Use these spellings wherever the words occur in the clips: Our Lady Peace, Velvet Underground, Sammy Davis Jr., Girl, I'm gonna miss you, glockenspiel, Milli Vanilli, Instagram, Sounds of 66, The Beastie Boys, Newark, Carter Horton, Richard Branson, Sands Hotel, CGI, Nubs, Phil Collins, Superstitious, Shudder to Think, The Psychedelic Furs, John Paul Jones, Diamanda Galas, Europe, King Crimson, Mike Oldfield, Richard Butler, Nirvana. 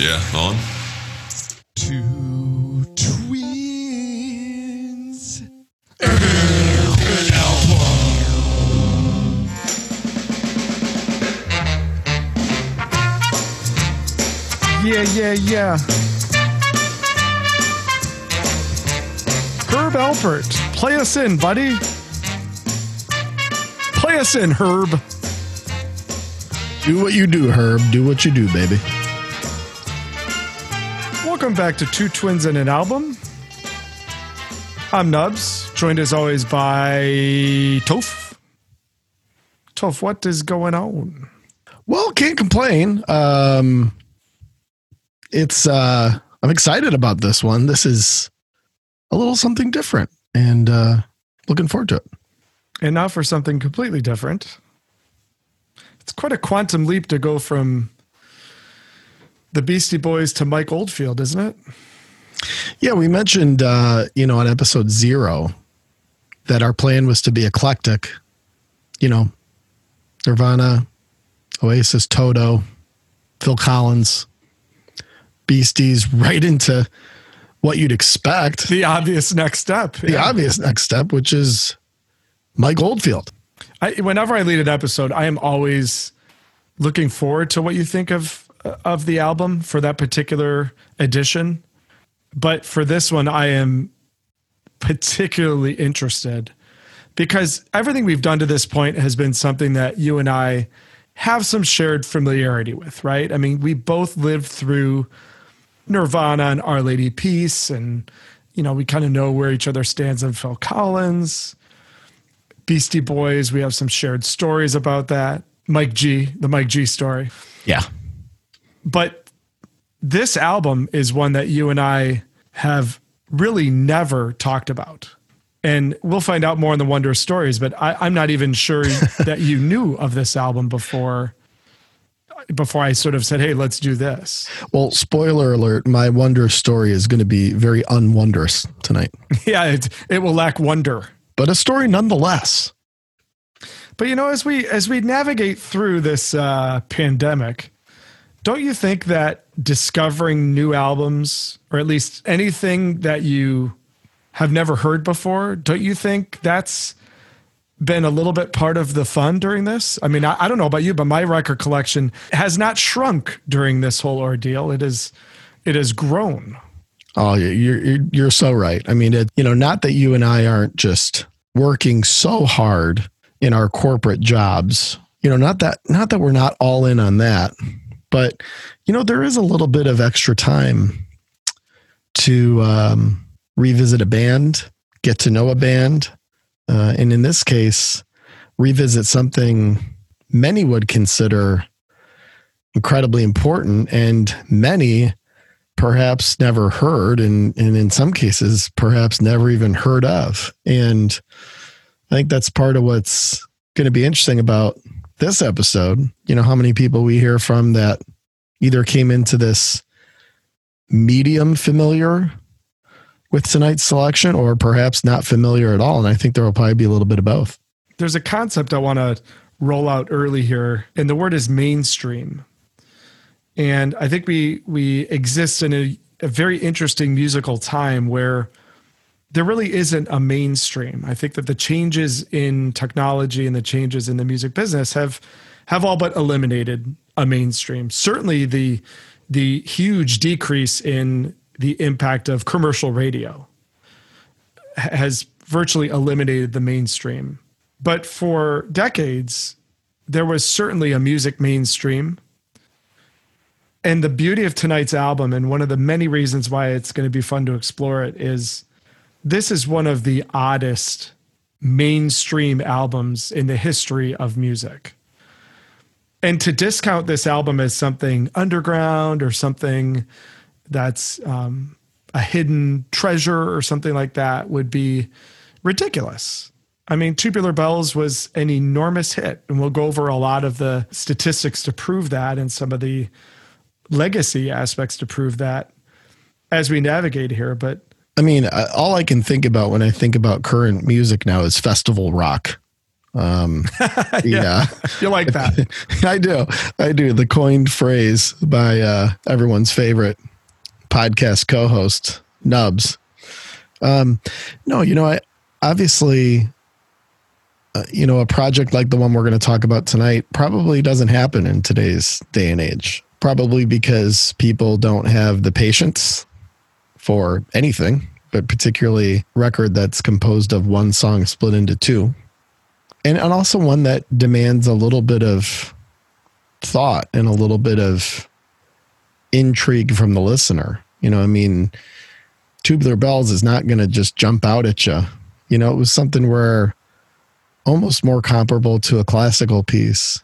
Yeah, on. Two twins. Urban Alpha. Yeah, yeah, yeah. Herb Alpert, play us in, buddy. Play us in, Herb. Do what you do, Herb. Do what you do, baby. Welcome back to Two Twins and an Album. I'm Nubs, joined as always by Toph. Toph, what is going on? Well, can't complain. I'm excited about this one. This is a little something different, and looking forward to it. And now for something completely different. It's quite a quantum leap to go from the Beastie Boys to Mike Oldfield, isn't it? Yeah, we mentioned, on episode 0 that our plan was to be eclectic. You know, Nirvana, Oasis, Toto, Phil Collins, Beasties, right into what you'd expect. The obvious next step. The obvious next step, which is Mike Oldfield. Whenever I lead an episode, I am always looking forward to what you think of the album for that particular edition. But for this one, I am particularly interested because everything we've done to this point has been something that you and I have some shared familiarity with, right? I mean, we both lived through Nirvana and Our Lady Peace, and, you know, we kind of know where each other stands on Phil Collins. Beastie Boys, we have some shared stories about that. The Mike G story. Yeah. But this album is one that you and I have really never talked about. And we'll find out more in the Wonder of Stories, but I'm not even sure that you knew of this album before I sort of said, hey, let's do this. Well, spoiler alert, my Wonder Story is going to be very unwondrous tonight. Yeah, it will lack wonder. But a story nonetheless. But, you know, as we navigate through this pandemic, don't you think that discovering new albums, or at least anything that you have never heard before, don't you think that's been a little bit part of the fun during this? I mean, I don't know about you, but my record collection has not shrunk during this whole ordeal. It has grown. Oh, you're so right. I mean, not that you and I aren't just working so hard in our corporate jobs, you know, not that we're not all in on that, but, you know, there is a little bit of extra time to revisit a band, get to know a band. And in this case, revisit something many would consider incredibly important and many perhaps never heard, and in some cases, perhaps never even heard of. And I think that's part of what's going to be interesting about this episode. You know, how many people we hear from that either came into this medium familiar with tonight's selection or perhaps not familiar at all. And I think there will probably be a little bit of both. There's a concept I want to roll out early here, and the word is mainstream. And I think we exist in a very interesting musical time where there really isn't a mainstream. I think that the changes in technology and the changes in the music business have all but eliminated a mainstream. Certainly the huge decrease in the impact of commercial radio has virtually eliminated the mainstream. But for decades, there was certainly a music mainstream. And the beauty of tonight's album, and one of the many reasons why it's going to be fun to explore it, is this is one of the oddest mainstream albums in the history of music. And to discount this album as something underground or something that's a hidden treasure or something like that would be ridiculous. I mean, Tubular Bells was an enormous hit, and we'll go over a lot of the statistics to prove that and some of the legacy aspects to prove that as we navigate here. But I mean, all I can think about when I think about current music now is festival rock. Yeah. You like that? I do. The coined phrase by everyone's favorite podcast co-host, Nubs. No, you know, I obviously, you know, a project like the one we're going to talk about tonight probably doesn't happen in today's day and age, probably because people don't have the patience for anything, but particularly record that's composed of one song split into two. And also one that demands a little bit of thought and a little bit of intrigue from the listener. You know, I mean, Tubular Bells is not going to just jump out at you. You know, it was something where almost more comparable to a classical piece,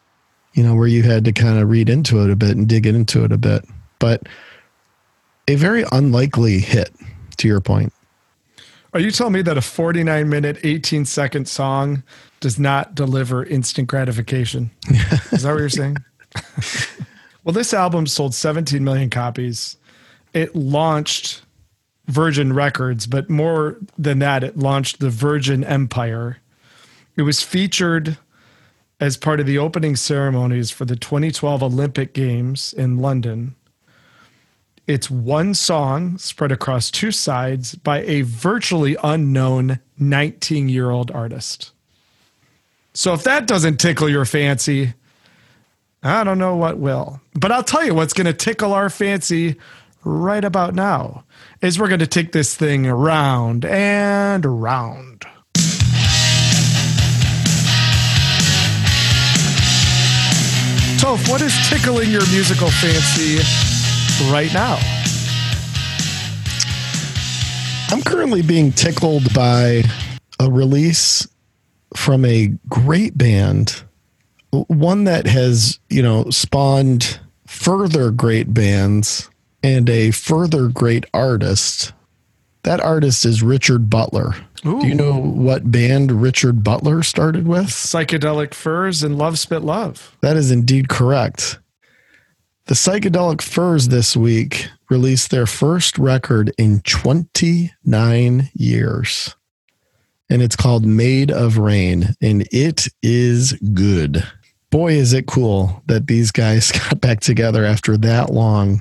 you know, where you had to kind of read into it a bit and dig into it a bit. But a very unlikely hit, to your point. Are you telling me that a 49-minute, 18-second song does not deliver instant gratification? Is that what you're saying? Well, this album sold 17 million copies. It launched Virgin Records, but more than that, it launched the Virgin Empire. It was featured as part of the opening ceremonies for the 2012 Olympic Games in London. It's one song spread across two sides by a virtually unknown 19-year-old artist. So if that doesn't tickle your fancy, I don't know what will. But I'll tell you what's going to tickle our fancy right about now is we're going to take this thing round and round. Toph, what is tickling your musical fancy right now? I'm currently being tickled by a release from a great band, one that has, you know, spawned further great bands and a further great artist. That artist is Richard Butler. Ooh. Do you know what band Richard Butler started with? Psychedelic Furs and Love Spit Love. That is indeed correct. The Psychedelic Furs this week released their first record in 29 years. And it's called Made of Rain. And it is good. Boy, is it cool that these guys got back together after that long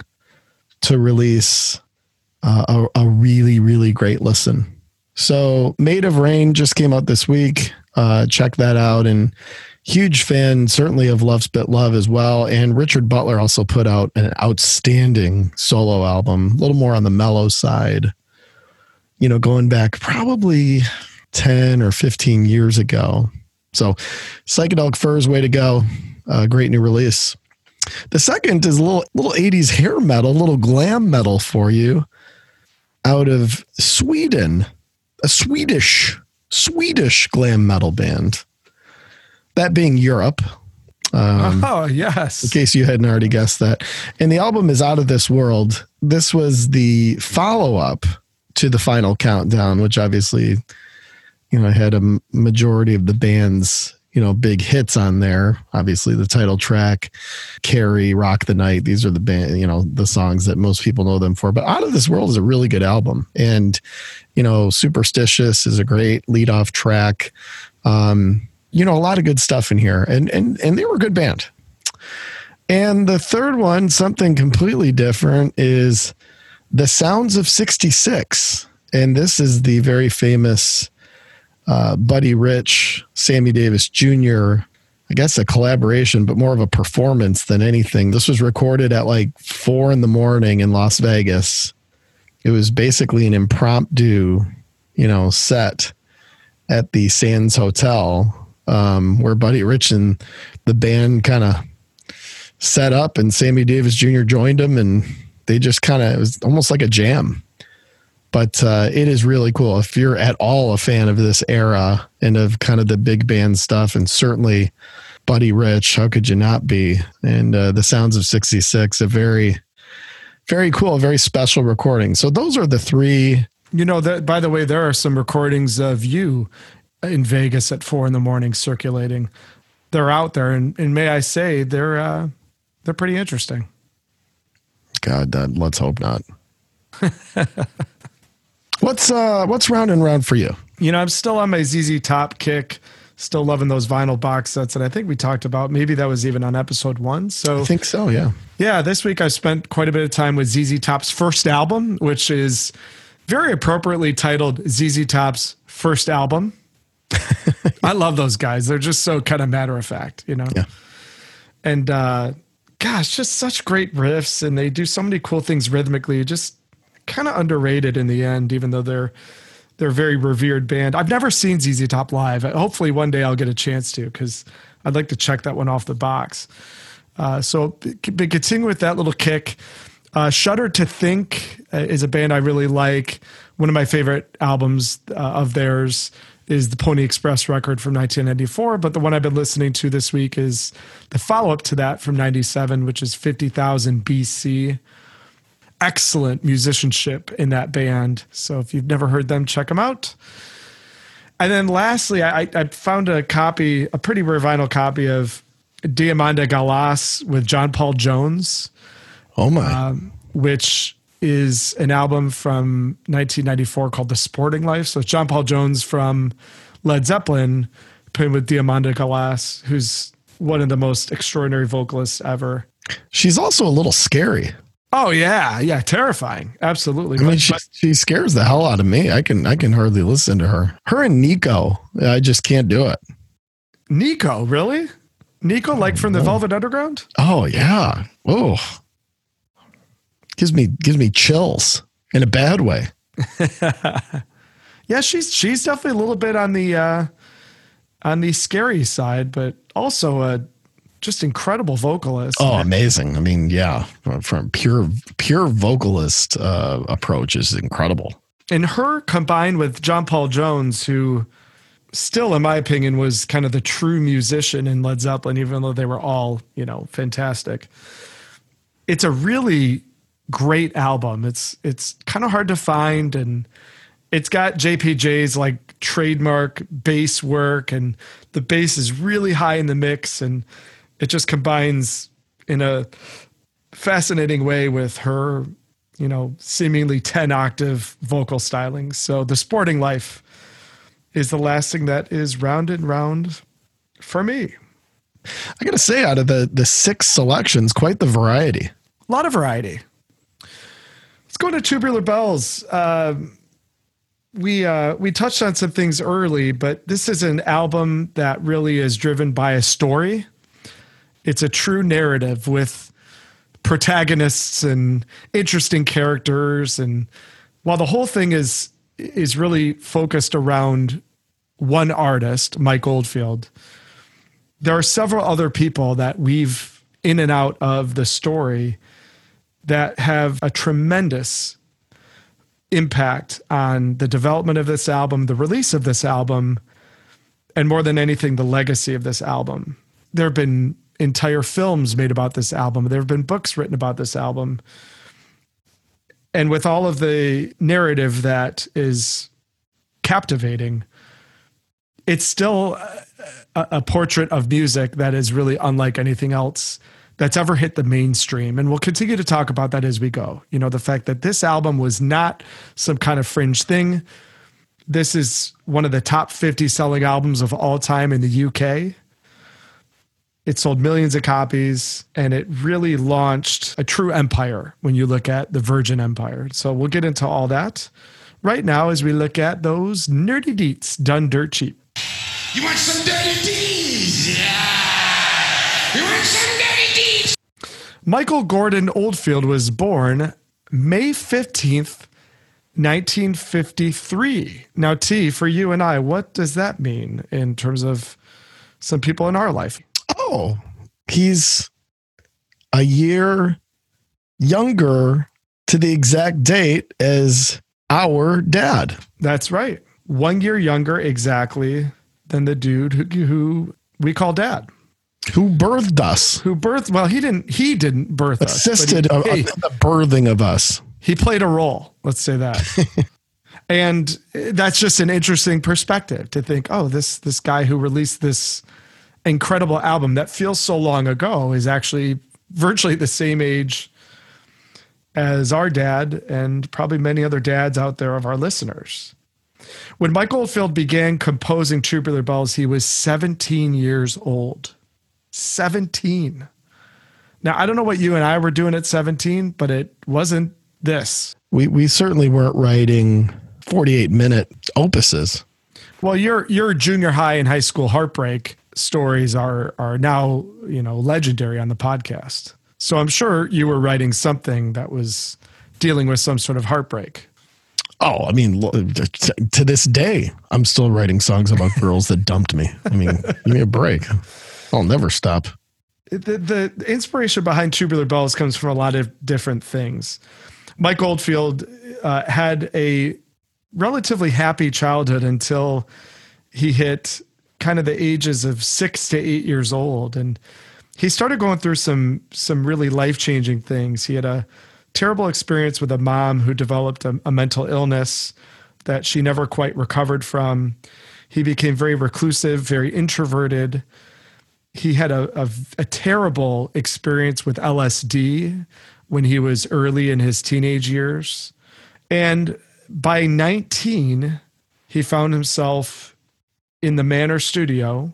to release a really, really great listen. So Made of Rain just came out this week. Check that out. And huge fan, certainly, of Love Spit Love as well. And Richard Butler also put out an outstanding solo album, a little more on the mellow side, you know, going back probably 10 or 15 years ago. So Psychedelic Furs, way to go. Great new release. The second is a little 80s hair metal, a little glam metal for you out of Sweden, a Swedish glam metal band. That being Europe. Oh, yes. In case you hadn't already guessed that. And the album is Out of This World. This was the follow-up to The Final Countdown, which obviously, you know, had a majority of the band's, you know, big hits on there. Obviously, the title track, Carrie, Rock the Night. These are the band, you know, the songs that most people know them for. But Out of This World is a really good album. And, you know, Superstitious is a great lead-off track. You know, a lot of good stuff in here, and they were a good band. And the third one, something completely different, is the Sounds of 66. And this is the very famous Buddy Rich, Sammy Davis Jr., I guess a collaboration, but more of a performance than anything. This was recorded at like 4 a.m. in Las Vegas. It was basically an impromptu, you know, set at the Sands Hotel, where Buddy Rich and the band kind of set up and Sammy Davis Jr. joined them, and they just kind of, it was almost like a jam. But it is really cool. If you're at all a fan of this era and of kind of the big band stuff, and certainly Buddy Rich, how could you not be? And the Sounds of 66, a very, very cool, very special recording. So those are the three. You know, that, by the way, there are some recordings of you in Vegas at 4 a.m. circulating. They're out there. And may I say they're pretty interesting. God, let's hope not. What's round and round for you? You know, I'm still on my ZZ Top kick. still loving those vinyl box sets. And I think we talked about, maybe that was even on episode one. So I think so. Yeah. Yeah. This week I spent quite a bit of time with ZZ Top's first album, which is very appropriately titled ZZ Top's First Album. I love those guys. They're just so kind of matter of fact, you know? Yeah. And, gosh, just such great riffs, and they do so many cool things rhythmically, just kind of underrated in the end, even though they're a very revered band. I've never seen ZZ Top live. Hopefully one day I'll get a chance to, because I'd like to check that one off the box. So continuing with that little kick, Shudder to Think is a band I really like. One of my favorite albums of theirs is the Pony Express record from 1994, but the one I've been listening to this week is the follow-up to that from 97, which is 50,000 BC. Excellent musicianship in that band. So if you've never heard them, check them out. And then lastly, I found a pretty rare vinyl copy of Diamanda Galas with John Paul Jones. Oh my. Which is an album from 1994 called The Sporting Life. So it's John Paul Jones from Led Zeppelin playing with Diamanda Galas, who's one of the most extraordinary vocalists ever. She's also a little scary. Oh yeah. Yeah. Terrifying. Absolutely. I mean, she scares the hell out of me. I can hardly listen to her. Her and Nico, I just can't do it. Nico, really? Nico, like from the Velvet Underground? Oh yeah. Oh, gives me chills in a bad way. Yeah, she's definitely a little bit on the scary side, but also a just incredible vocalist. Oh, amazing! I mean, yeah, from pure vocalist approach is incredible. And her combined with John Paul Jones, who still, in my opinion, was kind of the true musician in Led Zeppelin, even though they were all, you know, fantastic. It's a really great album. It's kind of hard to find, and it's got JPJ's like trademark bass work, and the bass is really high in the mix, and it just combines in a fascinating way with her, you know, seemingly 10-octave vocal styling. So The Sporting Life is the last thing that is round and round for me. I gotta say, out of the six selections, quite the variety. A lot of variety. Let's go to Tubular Bells. We touched on some things early, but this is an album that really is driven by a story. It's a true narrative with protagonists and interesting characters. And while the whole thing is really focused around one artist, Mike Oldfield, there are several other people that weave in and out of the story that have a tremendous impact on the development of this album, the release of this album, and more than anything, the legacy of this album. There have been entire films made about this album. There have been books written about this album. And with all of the narrative that is captivating, it's still a portrait of music that is really unlike anything else that's ever hit the mainstream. And we'll continue to talk about that as we go. You know, the fact that this album was not some kind of fringe thing. This is one of the top 50 selling albums of all time in the UK. It sold millions of copies, and it really launched a true empire when you look at the Virgin Empire. So we'll get into all that right now as we look at those nerdy deets done dirt cheap. You want some dirty deets? Yeah. You want some dirty deets? Michael Gordon Oldfield was born May 15th, 1953. Now, T, for you and I, what does that mean in terms of some people in our life? Oh, he's a year younger to the exact date as our dad. That's right. 1 year younger exactly than the dude who we call dad. Who birthed us. Well, he didn't birth us. Assisted the birthing of us. He played a role. Let's say that. And that's just an interesting perspective to think, oh, this guy who released this incredible album that feels so long ago is actually virtually the same age as our dad and probably many other dads out there of our listeners. When Mike Oldfield began composing Tubular Bells, he was 17 years old. 17. Now, I don't know what you and I were doing at 17, but it wasn't this. We certainly weren't writing 48-minute opuses. Well, your junior high and high school heartbreak stories are now, you know, legendary on the podcast. So I'm sure you were writing something that was dealing with some sort of heartbreak. Oh, I mean, to this day, I'm still writing songs about girls that dumped me. I mean, give me a break. I'll never stop. The inspiration behind Tubular Bells comes from a lot of different things. Mike Oldfield had a relatively happy childhood until he hit kind of the ages of 6 to 8 years old. And he started going through some really life-changing things. He had a terrible experience with a mom who developed a mental illness that she never quite recovered from. He became very reclusive, very introverted. He had a terrible experience with LSD when he was early in his teenage years. And by 19, he found himself in the Manor studio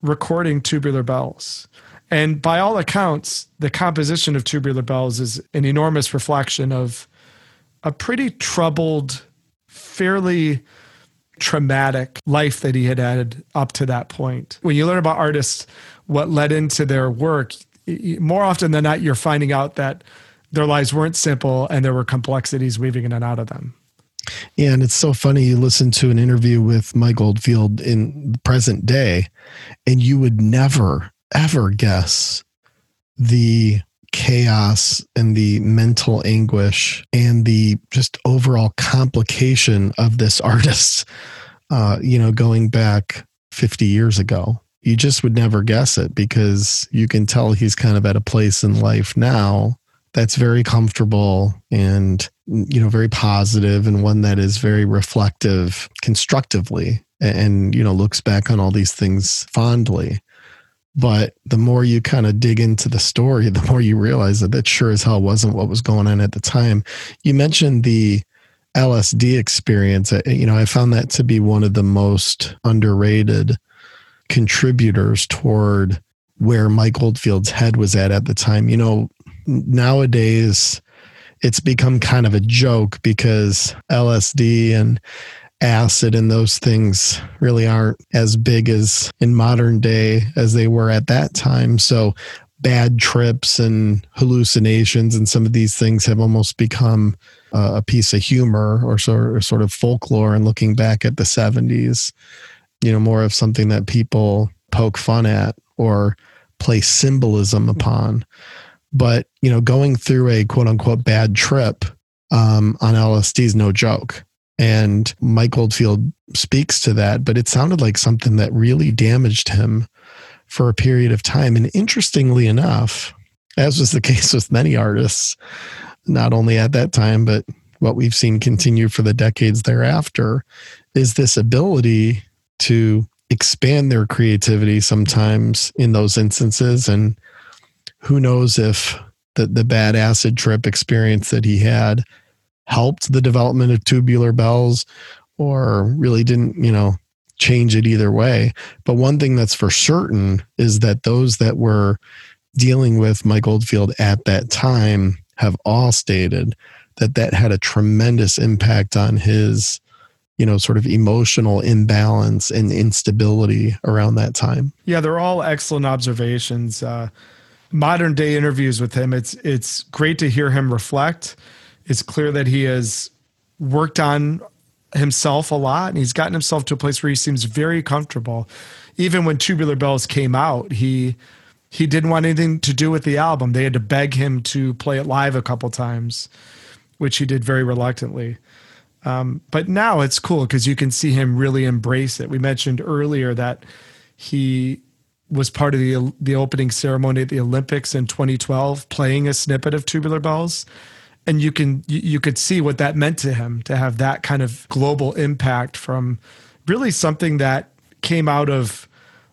recording Tubular Bells. And by all accounts, the composition of Tubular Bells is an enormous reflection of a pretty troubled, fairly traumatic life that he had had up to that point. When you learn about artists, what led into their work, more often than not, you're finding out that their lives weren't simple and there were complexities weaving in and out of them. Yeah, and it's so funny. You listen to an interview with Mike Oldfield in the present day, and you would never ever guess the chaos and the mental anguish and the just overall complication of this artist, you know, going back 50 years ago. You just would never guess it because you can tell he's kind of at a place in life now that's very comfortable and, you know, very positive, and one that is very reflective constructively and, you know, looks back on all these things fondly. But the more you kind of dig into the story, the more you realize that that sure as hell wasn't what was going on at the time. You mentioned the LSD experience. You know, I found that to be one of the most underrated contributors toward where Mike Oldfield's head was at the time. You know, nowadays it's become kind of a joke because LSD and acid and those things really aren't as big as in modern day as they were at that time. So bad trips and hallucinations and some of these things have almost become a piece of humor or sort of folklore. And looking back at the 70s, you know, more of something that people poke fun at or place symbolism upon. But, you know, going through a quote unquote bad trip on LSD is no joke. And Mike Oldfield speaks to that, but it sounded like something that really damaged him for a period of time. And interestingly enough, as was the case with many artists, not only at that time, but what we've seen continue for the decades thereafter, is this ability to expand their creativity sometimes in those instances. And who knows if the bad acid trip experience that he had helped the development of Tubular Bells or really didn't, you know, change it either way. But one thing that's for certain is that those that were dealing with Mike Oldfield at that time have all stated that that had a tremendous impact on his, you know, sort of emotional imbalance and instability around that time. Yeah, they're all excellent observations. Modern day interviews with him, it's great to hear him reflect. It's clear that he has worked on himself a lot, and he's gotten himself to a place where he seems very comfortable. Even when Tubular Bells came out, he didn't want anything to do with the album. They had to beg him to play it live a couple times, which he did very reluctantly. But now it's cool because you can see him really embrace it. We mentioned earlier that he was part of the opening ceremony at the Olympics in 2012, playing a snippet of Tubular Bells. And you could see what that meant to him, to have that kind of global impact from really something that came out of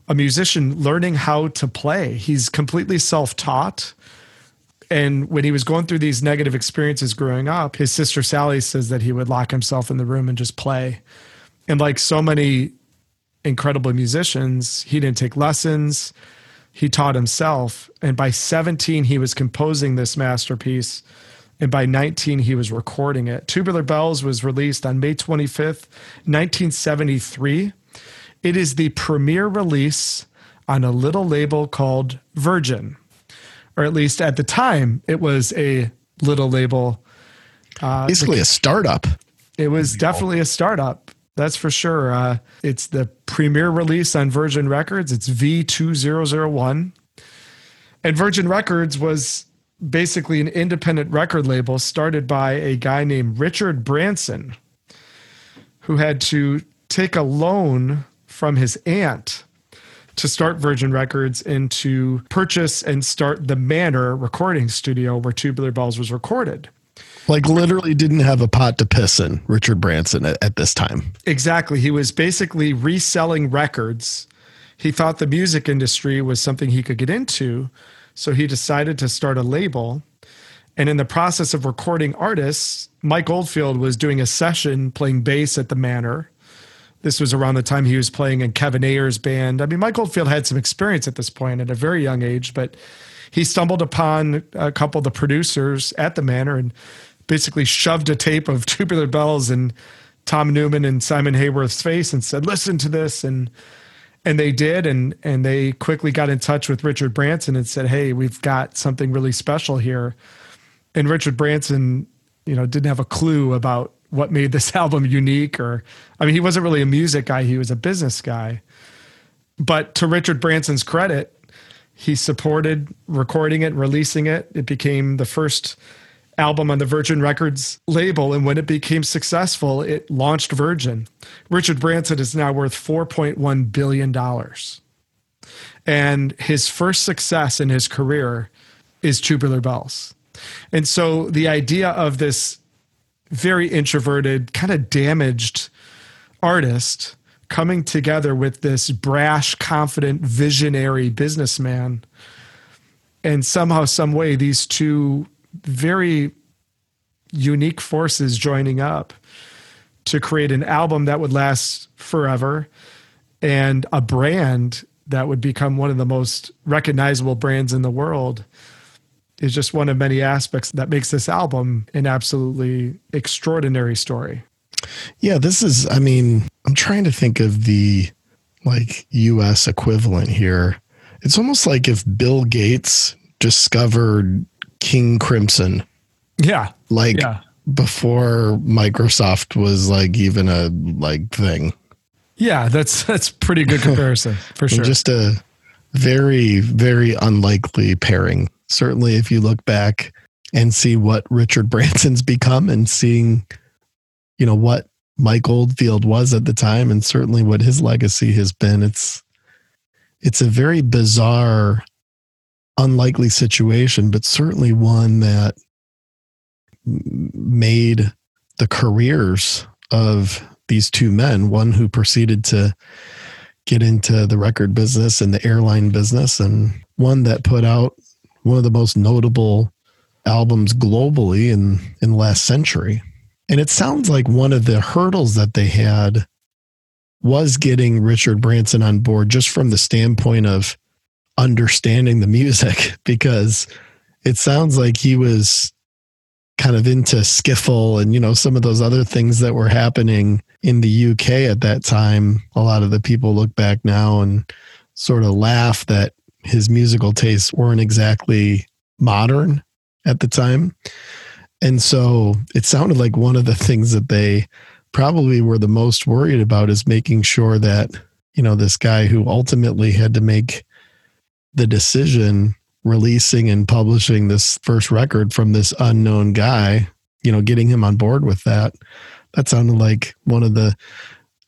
a musician learning how to play. He's completely self-taught. And when he was going through these negative experiences growing up, his sister Sally says that he would lock himself in the room and just play. And like so many incredible musicians, he didn't take lessons. He taught himself. And by 17, he was composing this masterpiece. And by 19, he was recording it. Tubular Bells was released on May 25th, 1973. It is the premiere release on a little label called Virgin. Or at least at the time, it was a little label. Basically a startup. It was definitely a startup. That's for sure. It's the premiere release on Virgin Records. It's V2001. And Virgin Records was basically an independent record label started by a guy named Richard Branson, who had to take a loan from his aunt to start Virgin Records and to purchase and start the Manor recording studio where Tubular Bells was recorded. Like literally didn't have a pot to piss in, Richard Branson at this time. Exactly. He was basically reselling records. He thought the music industry was something he could get into, so he decided to start a label. And in the process of recording artists, Mike Oldfield was doing a session playing bass at the Manor. This was around the time he was playing in Kevin Ayer's band. I mean, Mike Oldfield had some experience at this point at a very young age, but he stumbled upon a couple of the producers at the Manor and basically shoved a tape of Tubular Bells and Tom Newman and Simon Hayworth's face and said, listen to this. And they did. And they quickly got in touch with Richard Branson and said, hey, we've got something really special here. And Richard Branson, you know, didn't have a clue about what made this album unique, or, I mean, he wasn't really a music guy. He was a business guy, but to Richard Branson's credit, he supported recording it, releasing it. It became the first album on the Virgin Records label. And when it became successful, it launched Virgin. Richard Branson is now worth $4.1 billion. And his first success in his career is Tubular Bells. And so the idea of this very introverted, kind of damaged artist coming together with this brash, confident, visionary businessman. And somehow, some way, these two very unique forces joining up to create an album that would last forever and a brand that would become one of the most recognizable brands in the world is just one of many aspects that makes this album an absolutely extraordinary story. Yeah, this is, I mean, I'm trying to think of the like US equivalent here. It's almost like if Bill Gates discovered King Crimson. Yeah. Like yeah. Before Microsoft was like even a like thing. Yeah, that's pretty good comparison for sure. Just a very, very unlikely pairing. Certainly, if you look back and see what Richard Branson's become and seeing, you know, what Mike Oldfield was at the time and certainly what his legacy has been, it's a very bizarre, unlikely situation, but certainly one that made the careers of these two men, one who proceeded to get into the record business and the airline business, and one that put out one of the most notable albums globally in the last century. And it sounds like one of the hurdles that they had was getting Richard Branson on board just from the standpoint of understanding the music, because it sounds like he was kind of into skiffle and, you know, some of those other things that were happening in the UK at that time. A lot of the people look back now and sort of laugh that his musical tastes weren't exactly modern at the time. And so it sounded like one of the things that they probably were the most worried about is making sure that, you know, this guy who ultimately had to make the decision releasing and publishing this first record from this unknown guy, you know, getting him on board with that. That sounded like one of the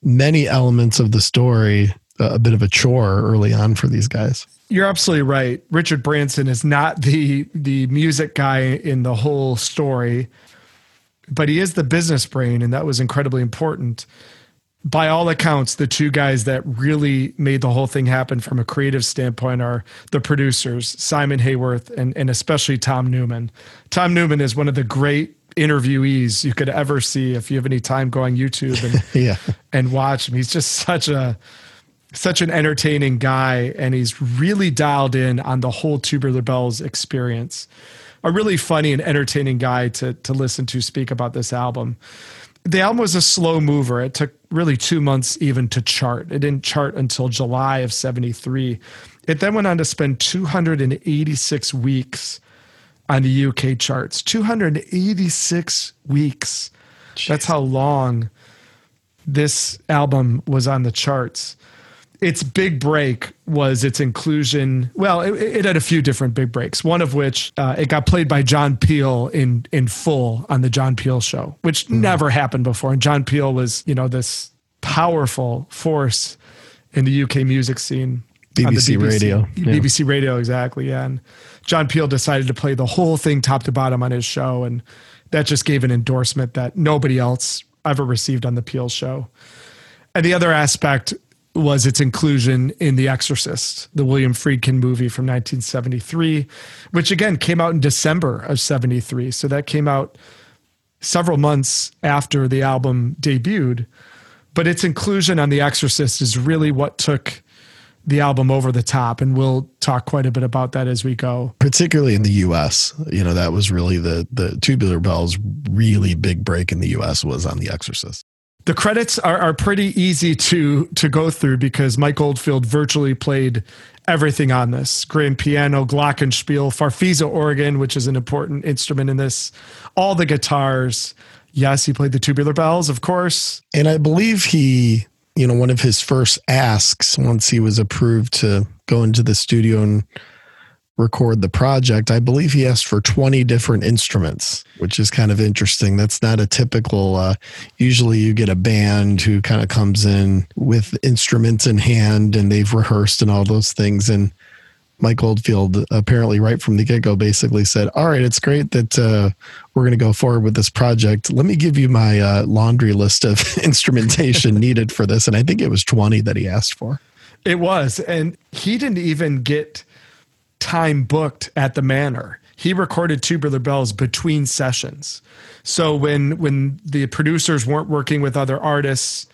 many elements of the story, a bit of a chore early on for these guys. You're absolutely right. Richard Branson is not the music guy in the whole story, but he is the business brain, and that was incredibly important. by all accounts, the two guys that really made the whole thing happen from a creative standpoint are the producers, Simon Hayworth and especially Tom Newman. Tom Newman is one of the great interviewees you could ever see. If you have any time, go on YouTube and and watch him. He's just such an entertaining guy, and he's really dialed in on the whole Tubular Bells experience. A really funny and entertaining guy to listen to speak about this album. The album was a slow mover. It took really 2 months even to chart. It didn't chart until July of 73. It then went on to spend 286 weeks on the UK charts. 286 weeks. Jeez. That's how long this album was on the charts. Its big break was its inclusion. Well, it had a few different big breaks, one of which it got played by John Peel in full on the John Peel show, which never happened before. And John Peel was, this powerful force in the UK music scene. BBC Radio. Yeah. BBC Radio, exactly. Yeah. And John Peel decided to play the whole thing top to bottom on his show. And that just gave an endorsement that nobody else ever received on the Peel show. And the other aspect was its inclusion in The Exorcist, the William Friedkin movie from 1973, which again came out in December of 73. So that came out several months after the album debuted, but its inclusion on The Exorcist is really what took the album over the top. And we'll talk quite a bit about that as we go. Particularly in the US, that was really the Tubular Bells really big break in the US was on The Exorcist. The credits are pretty easy to go through because Mike Oldfield virtually played everything on this. Grand piano, glockenspiel, Farfisa organ, which is an important instrument in this, all the guitars. Yes, he played the Tubular Bells, of course. And I believe he, one of his first asks once he was approved to go into the studio and record the project, I believe he asked for 20 different instruments, which is kind of interesting. That's not a typical, usually you get a band who kind of comes in with instruments in hand and they've rehearsed and all those things. And Mike Oldfield apparently right from the get-go basically said, all right, it's great that we're going to go forward with this project. Let me give you my laundry list of instrumentation needed for this. And I think it was 20 that he asked for. It was. And he didn't even get time booked at the Manor. He recorded Tubular Bells between sessions. So when the producers weren't working with other artists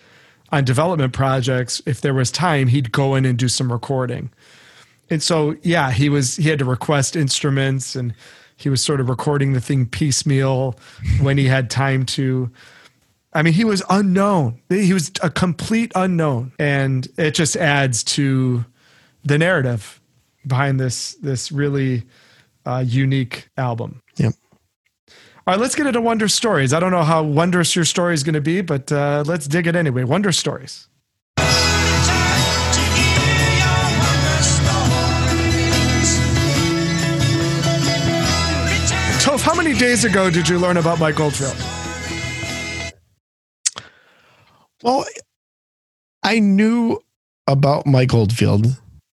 on development projects, if there was time, he'd go in and do some recording. And so, yeah, he had to request instruments, and he was sort of recording the thing piecemeal when he had time to. I mean, he was unknown. He was a complete unknown. And it just adds to the narrative behind this really unique album. Yep. All right, let's get into Wonder Stories. I don't know how wondrous your story is going to be, but let's dig it anyway. Wonder Stories. Toph, how many days ago did you learn about Mike Oldfield? Well, I knew about Mike Oldfield,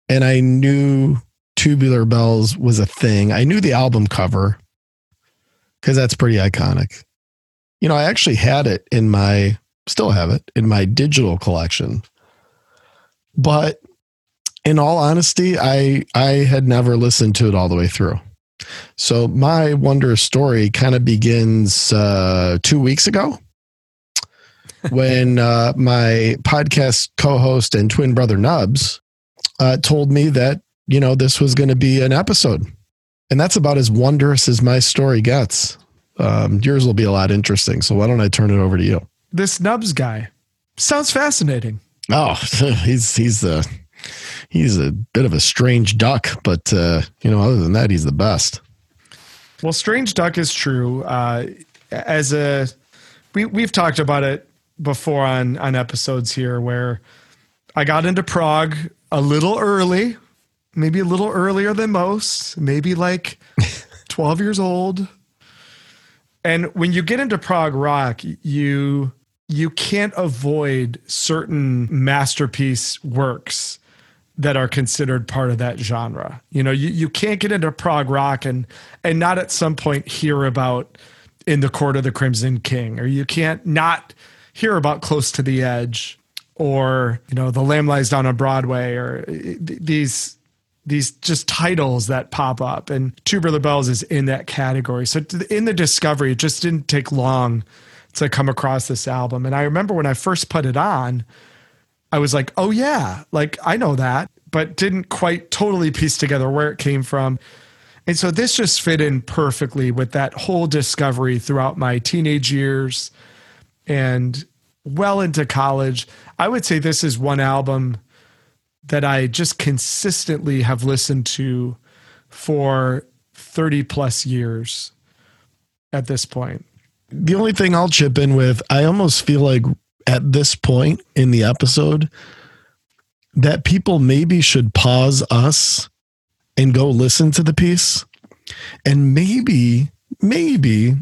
and I knew Tubular Bells was a thing. I knew the album cover because that's pretty iconic. I actually had it still have it in my digital collection. But in all honesty, I had never listened to it all the way through. So my wonder story kind of begins 2 weeks ago when my podcast co-host and twin brother Nubs told me that, this was going to be an episode. And that's about as wondrous as my story gets. Yours will be a lot interesting. So why don't I turn it over to you? This Nubs guy sounds fascinating. Oh, he's a bit of a strange duck, but other than that, he's the best. Well, strange duck is true. We've talked about it before on episodes here where I got into prog a little early, maybe a little earlier than most, maybe like 12 years old. And when you get into prog rock, you can't avoid certain masterpiece works that are considered part of that genre. You can't get into prog rock and not at some point hear about In the Court of the Crimson King, or you can't not hear about Close to the Edge or, you know, The Lamb Lies Down on Broadway, or these just titles that pop up. And Tubular Bells is in that category. So in the discovery, it just didn't take long to come across this album. And I remember when I first put it on, I was like, oh yeah, like I know that, but didn't quite totally piece together where it came from. And so this just fit in perfectly with that whole discovery throughout my teenage years and well into college. I would say this is one album that I just consistently have listened to for 30 plus years at this point. The only thing I'll chip in with, I almost feel like at this point in the episode that people maybe should pause us and go listen to the piece, and maybe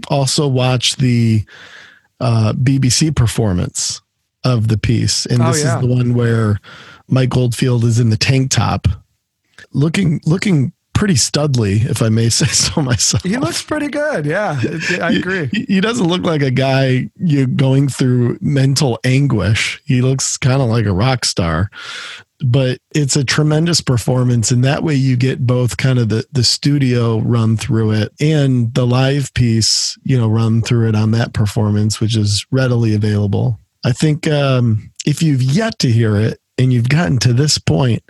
also watch the BBC performance of the piece. And this is the one where Mike Oldfield is in the tank top, looking pretty studly, if I may say so myself. He looks pretty good. Yeah, I agree. He doesn't look like a guy going through mental anguish. He looks kind of like a rock star, but it's a tremendous performance. And that way you get both kind of the studio run through it and the live piece, run through it on that performance, which is readily available. I think if you've yet to hear it and you've gotten to this point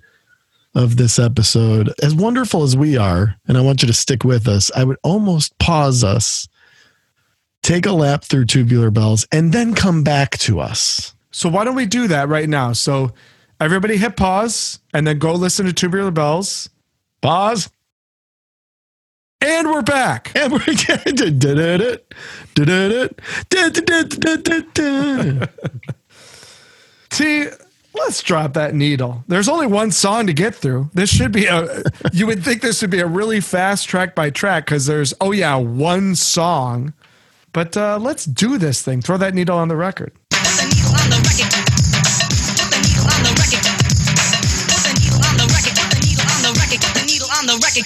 of this episode, as wonderful as we are, and I want you to stick with us, I would almost pause us, take a lap through Tubular Bells, and then come back to us. So why don't we do that right now? So everybody hit pause and then go listen to Tubular Bells. Pause. And we're back. And we're did it. Did it. See, let's drop that needle. There's only one song to get through. This should be you would think this would be a really fast track by track because there's, one song. But let's do this thing. Throw that needle on the record.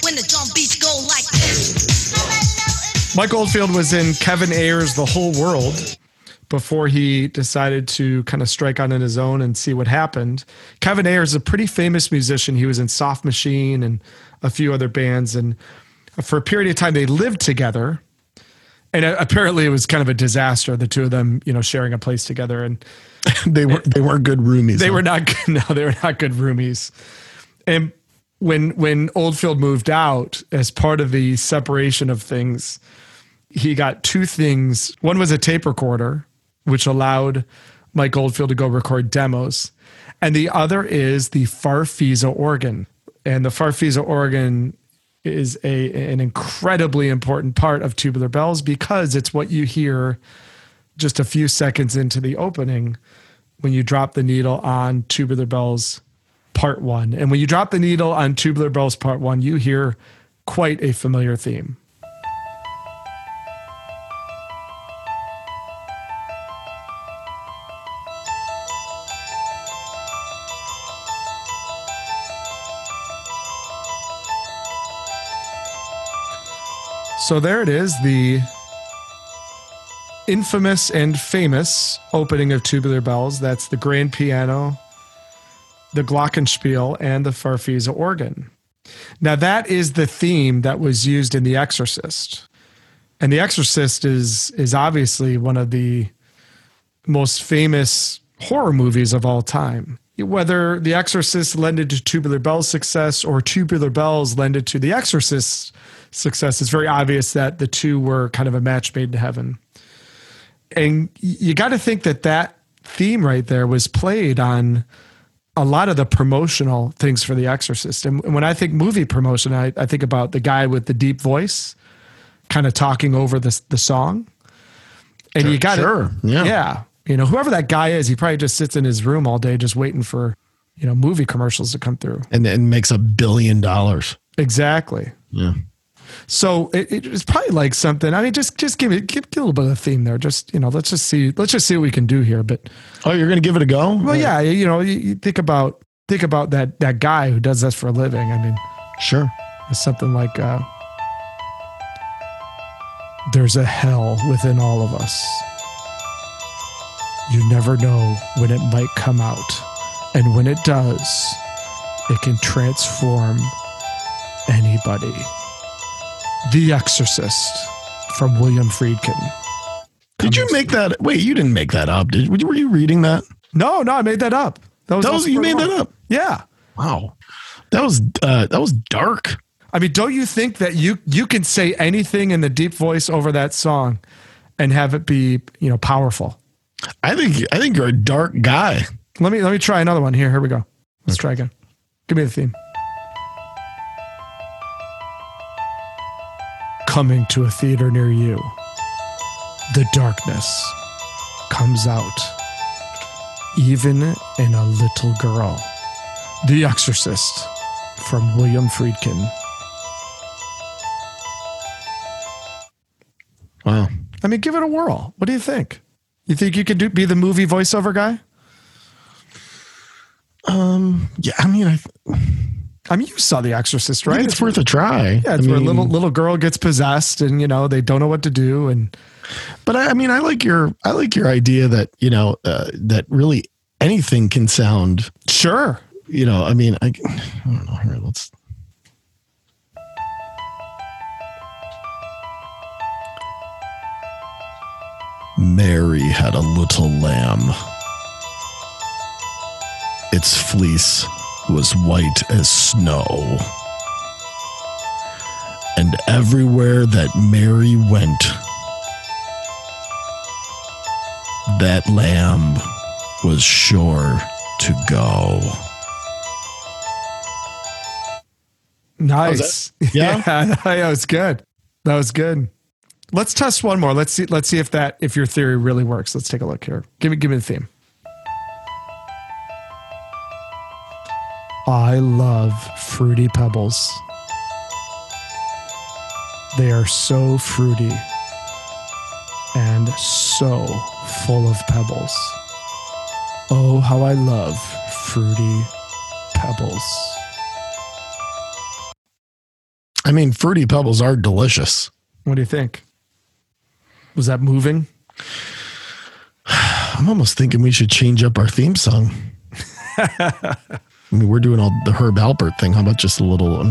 When the drum beats go like this. Mike Oldfield was in Kevin Ayers' The Whole World before he decided to kind of strike out on his own and see what happened. Kevin Ayers is a pretty famous musician. He was in Soft Machine and a few other bands. And for a period of time, they lived together. And apparently it was kind of a disaster, the two of them, sharing a place together. And they weren't good roomies. They were not good roomies. And when Oldfield moved out, as part of the separation of things, he got two things. One was a tape recorder, which allowed Mike Oldfield to go record demos. And the other is the Farfisa organ. And the Farfisa organ is an incredibly important part of Tubular Bells because it's what you hear just a few seconds into the opening when you drop the needle on Tubular Bells Part 1. And when you drop the needle on Tubular Bells Part 1, you hear quite a familiar theme. So there it is, the infamous and famous opening of Tubular Bells. That's the grand piano, the glockenspiel, and the Farfisa organ. Now that is the theme that was used in The Exorcist. And The Exorcist is obviously one of the most famous horror movies of all time. Whether The Exorcist lended to Tubular Bells' success or Tubular Bells lended to The Exorcist's success, it's very obvious that the two were kind of a match made in heaven. And you got to think that theme right there was played on a lot of the promotional things for The Exorcist. And when I think movie promotion, I think about the guy with the deep voice kind of talking over the song. And sure, you got it. Sure. Yeah. Whoever that guy is, he probably just sits in his room all day just waiting for, movie commercials to come through. And then makes $1 billion. Exactly. Yeah. So it's probably like something. I mean, just give a little bit of a theme there. Just let's just see what we can do here. But you're gonna give it a go. Well, yeah. You think about that guy who does this for a living. I mean, sure. It's something like there's a hell within all of us. You never know when it might come out. And when it does, it can transform anybody. The Exorcist from William Friedkin. Did you make that? Wait, you didn't make that up. Were you reading that? No, I made that up. That was you made that up. Yeah. Wow. That was dark. I mean, don't you think that you can say anything in the deep voice over that song and have it be, powerful? I think you're a dark guy. Let me try another one here. Here we go. Let's try again. Give me the theme. Coming to a theater near you. The darkness comes out, even in a little girl. The Exorcist from William Friedkin. Wow. I mean, give it a whirl. What do you think? You think you could be the movie voiceover guy? Yeah, I mean, you saw The Exorcist, right? It's worth a try. Yeah, it's where a little girl gets possessed, and they don't know what to do. And but I like your idea that that really anything can sound sure. I don't know. Here, let's. Mary had a little lamb. Its fleece was white as snow. And everywhere that Mary went, that lamb was sure to go. Nice. Yeah, that was good. That was good. Let's test one more. Let's see if your theory really works. Let's take a look here. Give me the theme. I love fruity pebbles. They are so fruity and so full of pebbles. Oh, how I love fruity pebbles. I mean, fruity pebbles are delicious. What do you think? Was that moving? I'm almost thinking we should change up our theme song. I mean, we're doing all the Herb Alpert thing. How about just a little,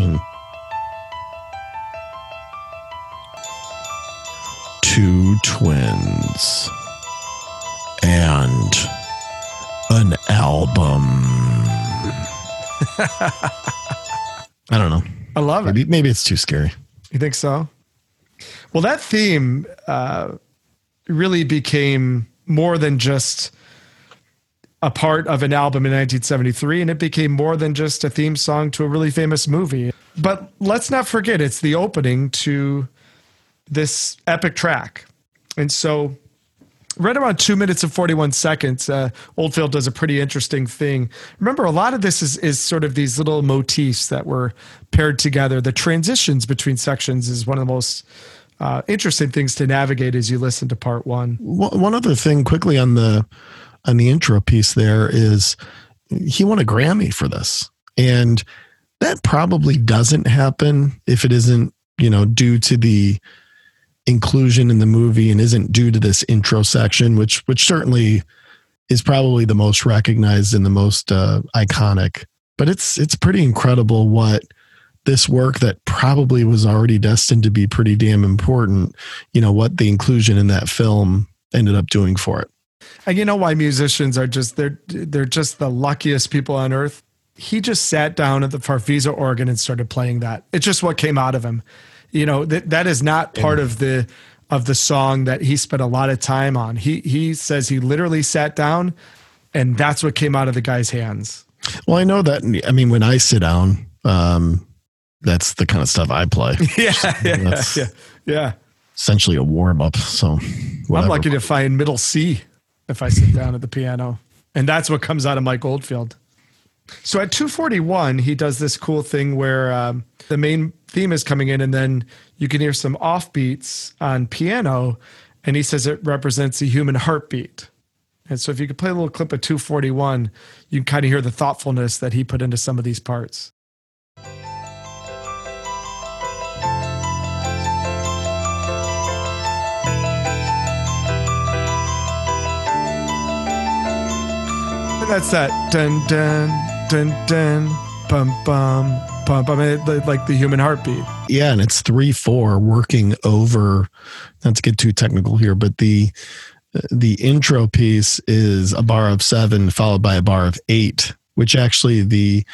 two twins and an album. I don't know. I love it. Maybe it's too scary. You think so? Well, that theme really became more than just a part of an album in 1973, and it became more than just a theme song to a really famous movie. But let's not forget, it's the opening to this epic track. And so right around 2 minutes and 41 seconds, Oldfield does a pretty interesting thing. Remember, a lot of this is sort of these little motifs that were paired together. The transitions between sections is one of the most interesting things to navigate as you listen to part one. One other thing quickly on the intro piece there is he won a Grammy for this. And that probably doesn't happen if it isn't, due to the inclusion in the movie and isn't due to this intro section, which certainly is probably the most recognized and the most iconic. But it's pretty incredible what this work that probably was already destined to be pretty damn important, what the inclusion in that film ended up doing for it. And you know why musicians are just they're just the luckiest people on earth. He just sat down at the Farfisa organ and started playing that. It's just what came out of him. That is not part of the song that he spent a lot of time on. He says he literally sat down, and that's what came out of the guy's hands. Well, I know that. I mean, when I sit down, that's the kind of stuff I play. Yeah. Essentially a warm up. So whatever. I'm lucky to find middle C if I sit down at the piano, and that's what comes out of Mike Oldfield. So at 2:41, he does this cool thing where the main theme is coming in, and then you can hear some offbeats on piano, and he says it represents a human heartbeat. And so if you could play a little clip of 2:41, you can kind of hear the thoughtfulness that he put into some of these parts. that's that dun dun dun dun bum bum bum bum. It, like the human heartbeat. Yeah, and it's 3/4 working over. Not to get too technical here, but the intro piece is a bar of 7 followed by a bar of 8, which actually the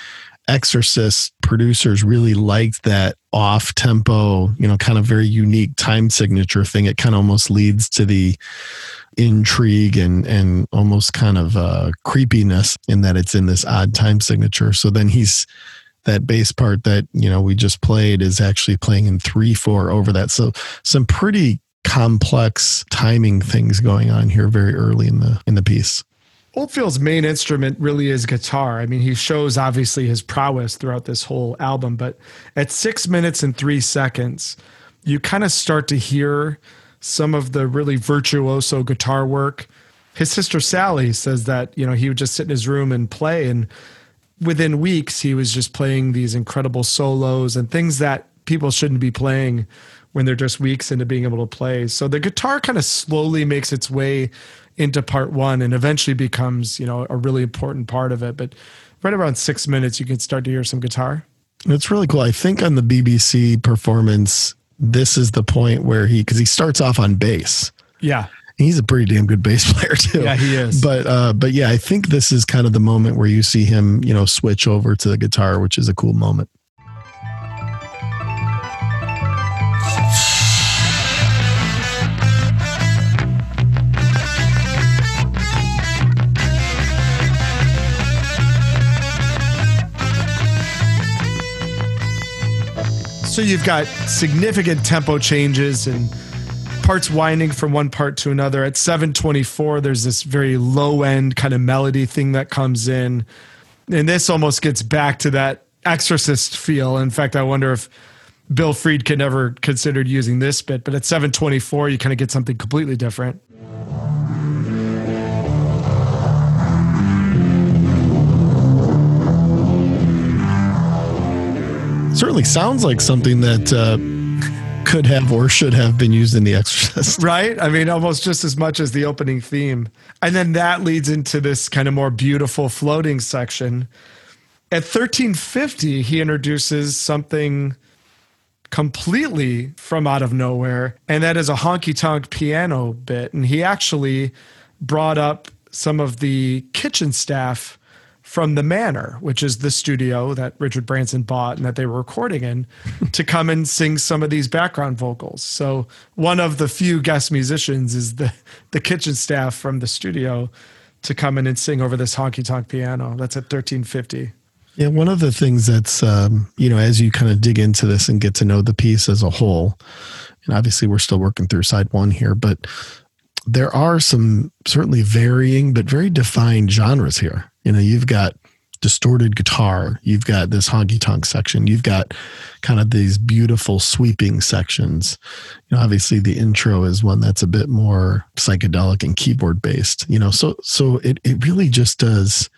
Exorcist producers really liked that off tempo, you know, kind of very unique time signature thing. It kind of almost leads to the intrigue and almost kind of creepiness in that it's in this odd time signature. So then he's that bass part that, you know, we just played is actually playing in 3/4 over that. So some pretty complex timing things going on here very early in the piece. Oldfield's main instrument really is guitar. I mean, he shows obviously his prowess throughout this whole album, but at 6 minutes and 3 seconds, you kind of start to hear some of the really virtuoso guitar work. His sister Sally says that, you know, he would just sit in his room and play, and within weeks he was just playing these incredible solos and things that people shouldn't be playing when they're just weeks into being able to play. So the guitar kind of slowly makes its way into part one and eventually becomes, you know, a really important part of it. But right around 6 minutes, you can start to hear some guitar. It's really cool. I think on the BBC performance, this is the point where because he starts off on bass. Yeah. He's a pretty damn good bass player too. Yeah, he is. But yeah, I think this is kind of the moment where you see him, you know, switch over to the guitar, which is a cool moment. So you've got significant tempo changes and parts winding from one part to another. At 7:24, there's this very low end kind of melody thing that comes in. And this almost gets back to that Exorcist feel. In fact, I wonder if Bill Friedkin ever considered using this bit. But at 7:24, you kind of get something completely different. Certainly sounds like something that could have or should have been used in The Exorcist. Right? I mean, almost just as much as the opening theme. And then that leads into this kind of more beautiful floating section. At 13:50, he introduces something completely from out of nowhere, and that is a honky-tonk piano bit. And he actually brought up some of the kitchen staff from the Manor, which is the studio that Richard Branson bought and that they were recording in, to come and sing some of these background vocals. So one of the few guest musicians is the kitchen staff from the studio to come in and sing over this honky-tonk piano. That's at 13:50. Yeah, one of the things that's, you know, as you kind of dig into this and get to know the piece as a whole, and obviously we're still working through side one here, but there are some certainly varying but very defined genres here. You know, you've got distorted guitar, you've got this honky-tonk section, you've got kind of these beautiful sweeping sections. You know, obviously the intro is one that's a bit more psychedelic and keyboard-based, you know, so it really just does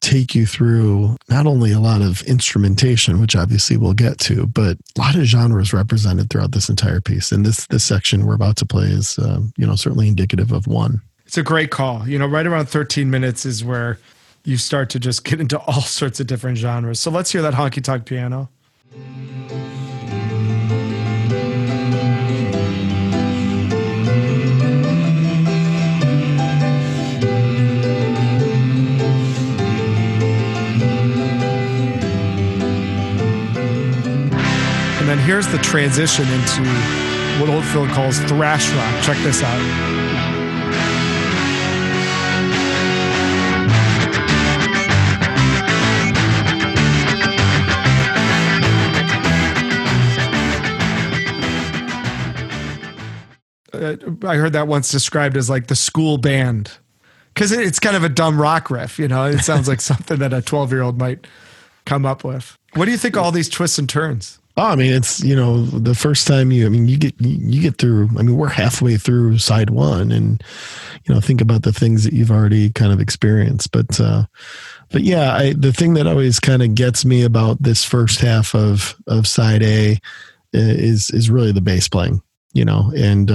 take you through not only a lot of instrumentation, which obviously we'll get to, but a lot of genres represented throughout this entire piece. And this section we're about to play is, you know, certainly indicative of one. It's a great call. You know, right around 13 minutes is where you start to just get into all sorts of different genres. So let's hear that honky-tonk piano. And then here's the transition into what Oldfield calls thrash rock. Check this out. I heard that once described as like the school band, because it's kind of a dumb rock riff, you know, it sounds like something that a 12-year-old might come up with. What do you think of all these twists and turns? Oh, I mean, it's, you know, the first time you get through, I mean, we're halfway through side one and, you know, think about the things that you've already kind of experienced. But yeah, the thing that always kind of gets me about this first half of side A is really the bass playing, you know, and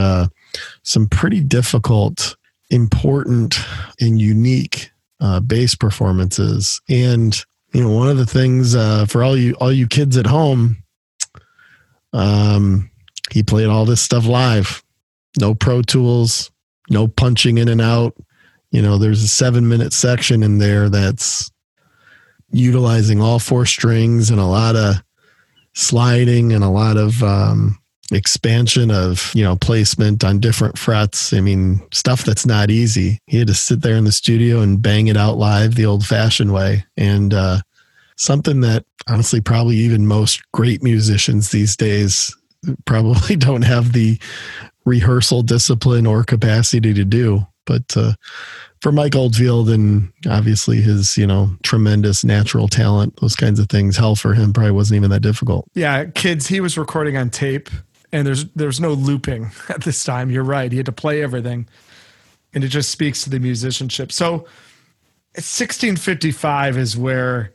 some pretty difficult, important and unique bass performances. And, you know, one of the things for all you kids at home, he played all this stuff live. No Pro Tools, no punching in and out. You know, there's a 7-minute section in there that's utilizing all four strings and a lot of sliding and a lot of expansion of, you know, placement on different frets. I mean, stuff that's not easy. He had to sit there in the studio and bang it out live the old fashioned way. And something that honestly, probably even most great musicians these days probably don't have the rehearsal discipline or capacity to do. But for Mike Oldfield and obviously his, you know, tremendous natural talent, those kinds of things, hell, for him probably wasn't even that difficult. Yeah. Kids, he was recording on tape and there's no looping at this time. You're right. He had to play everything, and it just speaks to the musicianship. So 1655 is where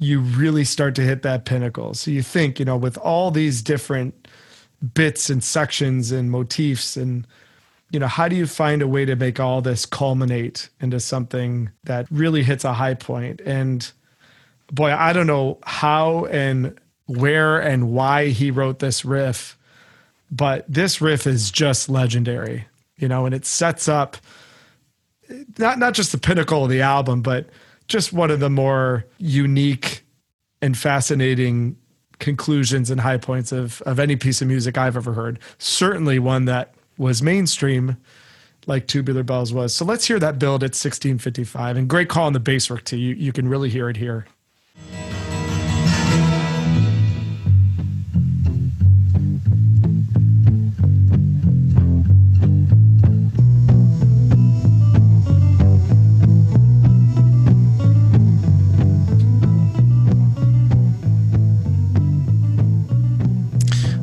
you really start to hit that pinnacle. So you think, you know, with all these different bits and sections and motifs and, you know, how do you find a way to make all this culminate into something that really hits a high point? And boy, I don't know how and where and why he wrote this riff, but this riff is just legendary, you know, and it sets up not just the pinnacle of the album, but just one of the more unique and fascinating conclusions and high points of any piece of music I've ever heard. Certainly one that was mainstream like Tubular Bells was. So let's hear that build at 1655, and great call on the bass work too. You can really hear it here.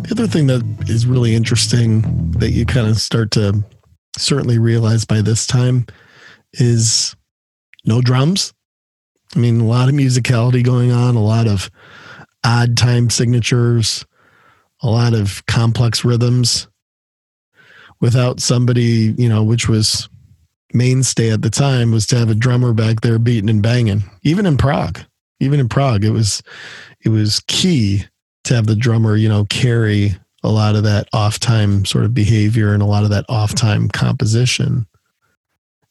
The other thing that is really interesting that you kind of start to certainly realize by this time is no drums. I mean, a lot of musicality going on, a lot of odd time signatures, a lot of complex rhythms without somebody, you know, which was mainstay at the time, was to have a drummer back there beating and banging. Even in Prague, it was key to have the drummer, you know, carry a lot of that off-time sort of behavior and a lot of that off-time composition.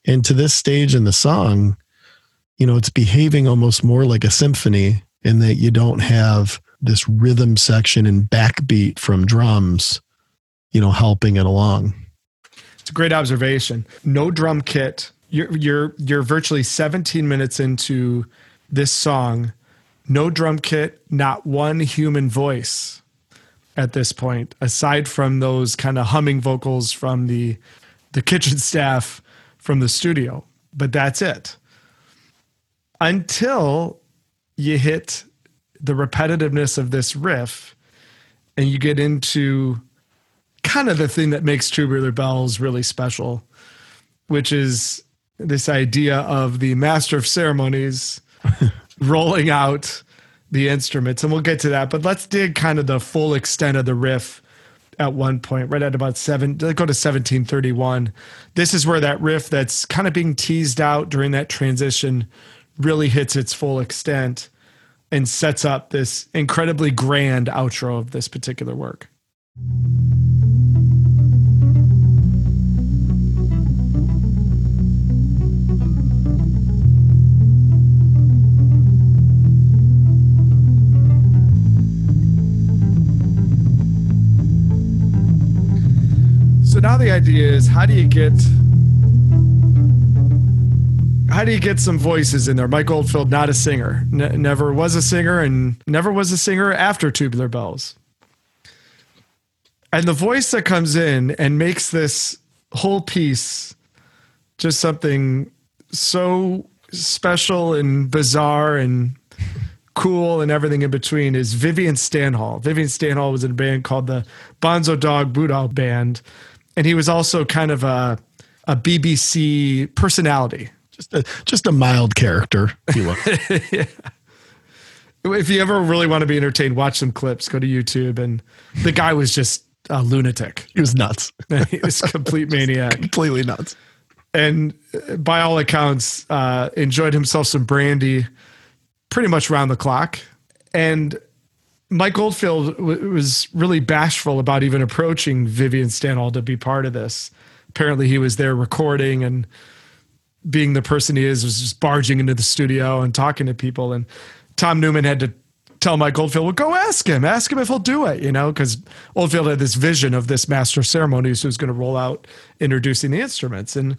And to this stage in the song, you know, it's behaving almost more like a symphony in that you don't have this rhythm section and backbeat from drums, you know, helping it along. It's a great observation. No drum kit. You're virtually 17 minutes into this song. No drum kit, not one human voice at this point, aside from those kind of humming vocals from the kitchen staff from the studio. But that's it. Until you hit the repetitiveness of this riff and you get into kind of the thing that makes Tubular Bells really special, which is this idea of the master of ceremonies rolling out the instruments, and we'll get to that. But let's dig kind of the full extent of the riff at one point, right at about let's go to 1731. This is where that riff that's kind of being teased out during that transition really hits its full extent and sets up this incredibly grand outro of this particular work. So now the idea is, how do you get some voices in there? Mike Oldfield, not a singer, never was a singer, and never was a singer after Tubular Bells. And the voice that comes in and makes this whole piece just something so special and bizarre and cool and everything in between is Vivian Stanshall. Vivian Stanshall was in a band called the Bonzo Dog Boodog Band. And he was also kind of a BBC personality. Just a mild character, if you will. Yeah. If you ever really want to be entertained, watch some clips, go to YouTube. And the guy was just a lunatic. He was nuts. He was a complete maniac. Completely nuts. and by all accounts, enjoyed himself some brandy pretty much round the clock. And Mike Oldfield was really bashful about even approaching Vivian Stanshall to be part of this. Apparently he was there recording, and being the person he is, was just barging into the studio and talking to people. And Tom Newman had to tell Mike Oldfield, well, go ask him if he'll do it, you know, because Oldfield had this vision of this master of ceremonies who's going to roll out introducing the instruments. And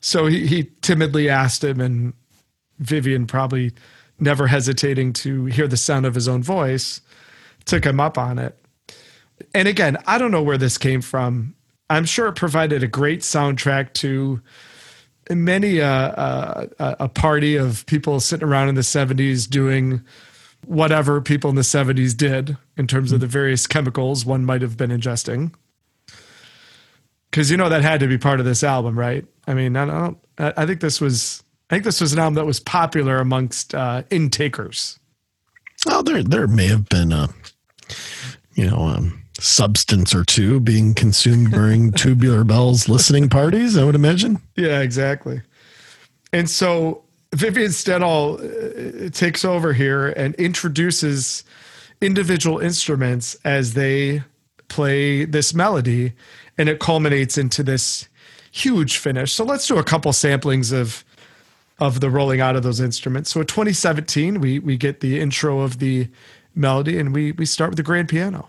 so he timidly asked him, and Vivian, probably never hesitating to hear the sound of his own voice, took him up on it. And again, I don't know where this came from. I'm sure it provided a great soundtrack to many a party of people sitting around in the 70s doing whatever people in the 70s did in terms of the various chemicals one might have been ingesting. Because, you know, that had to be part of this album, right? I mean, I think this was an album that was popular amongst intakers. Oh, there may have been a substance or two being consumed during Tubular Bells listening parties, I would imagine. Yeah, exactly. And so Vivian Stanshall takes over here and introduces individual instruments as they play this melody, and it culminates into this huge finish. So let's do a couple samplings of the rolling out of those instruments. So in 2017, we get the intro of the melody, and we start with the grand piano.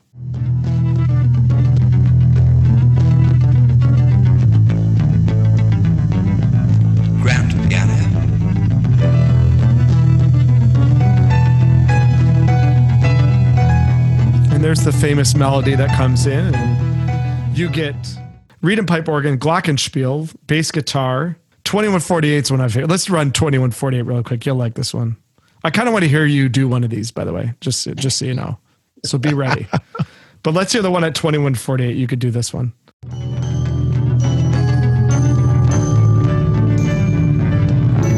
And there's the famous melody that comes in, and you get reed and pipe organ, glockenspiel, bass guitar. 2148 is one I've heard. Let's run 2148 real quick. You'll like this one. I kind of want to hear you do one of these, by the way, just so you know. So be ready. But let's hear the one at 2148. You could do this one.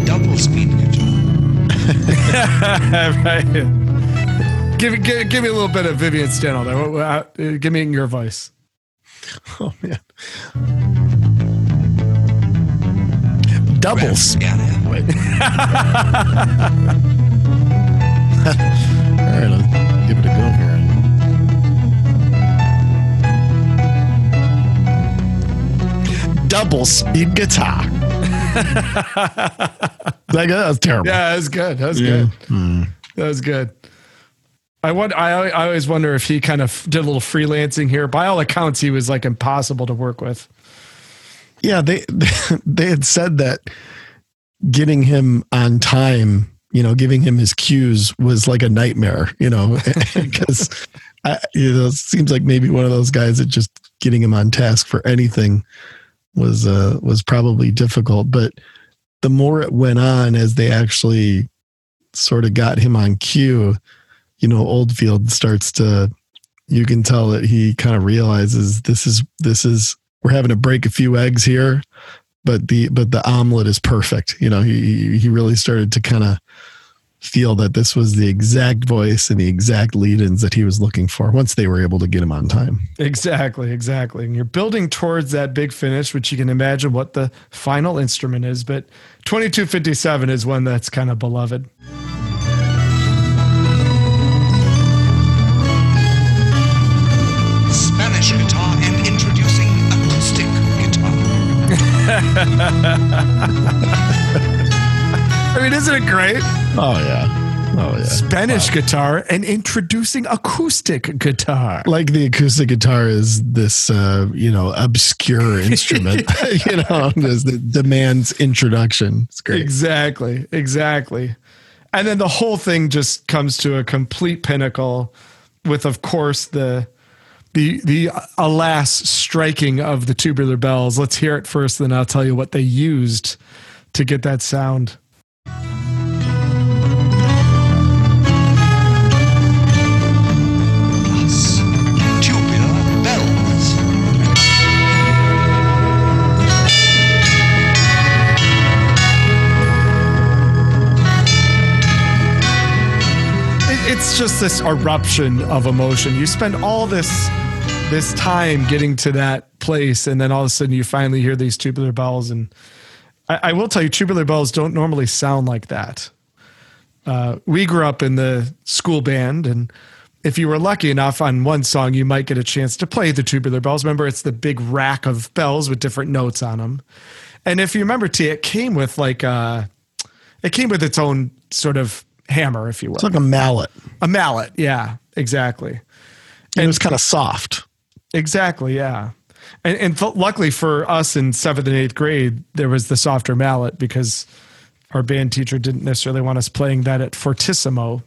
Double speed guitar. Right. Give me a little bit of Vivian Stanshall there. Give me your voice. Oh, man. Doubles. Wait. All right, I'll give it a go here. Double speed guitar. That was terrible. Yeah, that was good. That was good. Mm. That was good. I always wonder if he kind of did a little freelancing here. By all accounts, he was like impossible to work with. Yeah, they had said that getting him on time, you know, giving him his cues was like a nightmare, you know, because it seems like maybe one of those guys that just getting him on task for anything was probably difficult. But the more it went on, as they actually sort of got him on cue, you know, Oldfield starts to, you can tell that he kind of realizes this is. We're having to break a few eggs here, but the omelet is perfect. You know, he really started to kind of feel that this was the exact voice and the exact lead-ins that he was looking for once they were able to get him on time. Exactly. And you're building towards that big finish, which you can imagine what the final instrument is, but 2257 is one that's kind of beloved. Spanish guitar and introducing acoustic guitar. I mean, isn't it great? Oh yeah. Spanish guitar and introducing acoustic guitar. Like the acoustic guitar is this, obscure instrument. You know, that demands introduction. It's great. Exactly. And then the whole thing just comes to a complete pinnacle with, of course, the alas striking of the Tubular Bells. Let's hear it first, then I'll tell you what they used to get that sound. Plus, Tubular Bells. It's just this eruption of emotion. You spend all this time getting to that place, and then all of a sudden you finally hear these Tubular Bells, and I will tell you, Tubular Bells don't normally sound like that. We grew up in the school band, and if you were lucky enough on one song, you might get a chance to play the Tubular Bells. Remember, it's the big rack of bells with different notes on them. And if you remember, T, it came with like it came with its own sort of hammer, if you will. It's like a mallet. A mallet, yeah, exactly. And it was kind of soft. Exactly, yeah. And luckily for us in 7th and 8th grade, there was the softer mallet because our band teacher didn't necessarily want us playing that at fortissimo.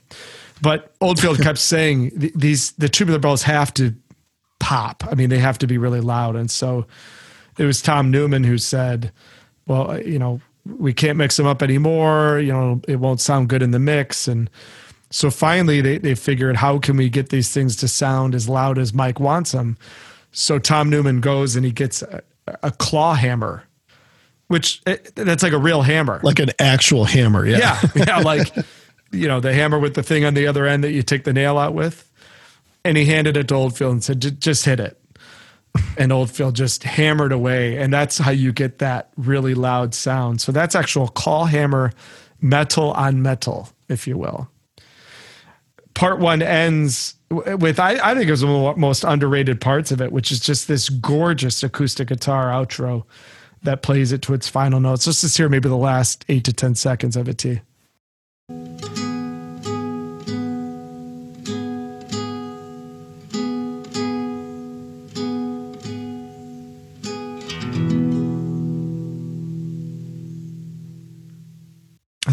But Oldfield kept saying the Tubular Bells have to pop. I mean, they have to be really loud. And so it was Tom Newman who said, well, you know, we can't mix them up anymore. You know, it won't sound good in the mix. And so finally they figured, how can we get these things to sound as loud as Mike wants them? So Tom Newman goes and he gets a claw hammer, which that's like a real hammer. Like an actual hammer. Yeah. Yeah. Like, you know, the hammer with the thing on the other end that you take the nail out with. And he handed it to Oldfield and said, just hit it. And Oldfield just hammered away. And that's how you get that really loud sound. So that's actual claw hammer, metal on metal, if you will. Part one ends with, I think it was one of the most underrated parts of it, which is just this gorgeous acoustic guitar outro that plays it to its final notes. Let's just hear maybe the last 8 to 10 seconds of it, T. And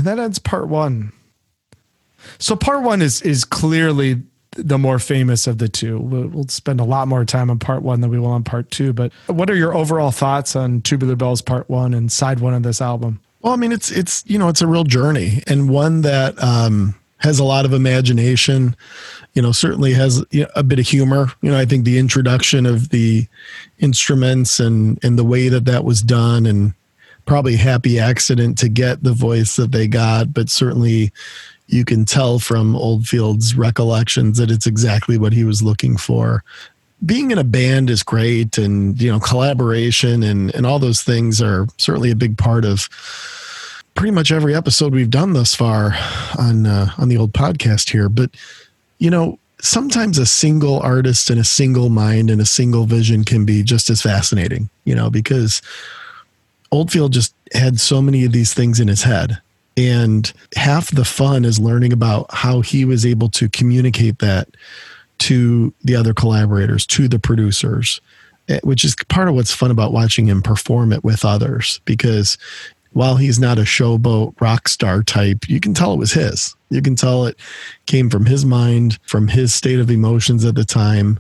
that ends part one. So part one is clearly the more famous of the two. We'll spend a lot more time on part one than we will on part two. But what are your overall thoughts on Tubular Bells part one and side one of this album? Well, I mean, it's you know, it's a real journey, and one that has a lot of imagination. You know, certainly has a bit of humor. You know, I think the introduction of the instruments and the way that was done, and probably happy accident to get the voice that they got, but certainly you can tell from Oldfield's recollections that it's exactly what he was looking for. Being in a band is great, and you know, collaboration and all those things are certainly a big part of pretty much every episode we've done thus far on the old podcast here. But you know, sometimes a single artist and a single mind and a single vision can be just as fascinating. You know, because Oldfield just had so many of these things in his head. And half the fun is learning about how he was able to communicate that to the other collaborators, to the producers, which is part of what's fun about watching him perform it with others. Because while he's not a showboat rock star type, you can tell it was his. You can tell it came from his mind, from his state of emotions at the time,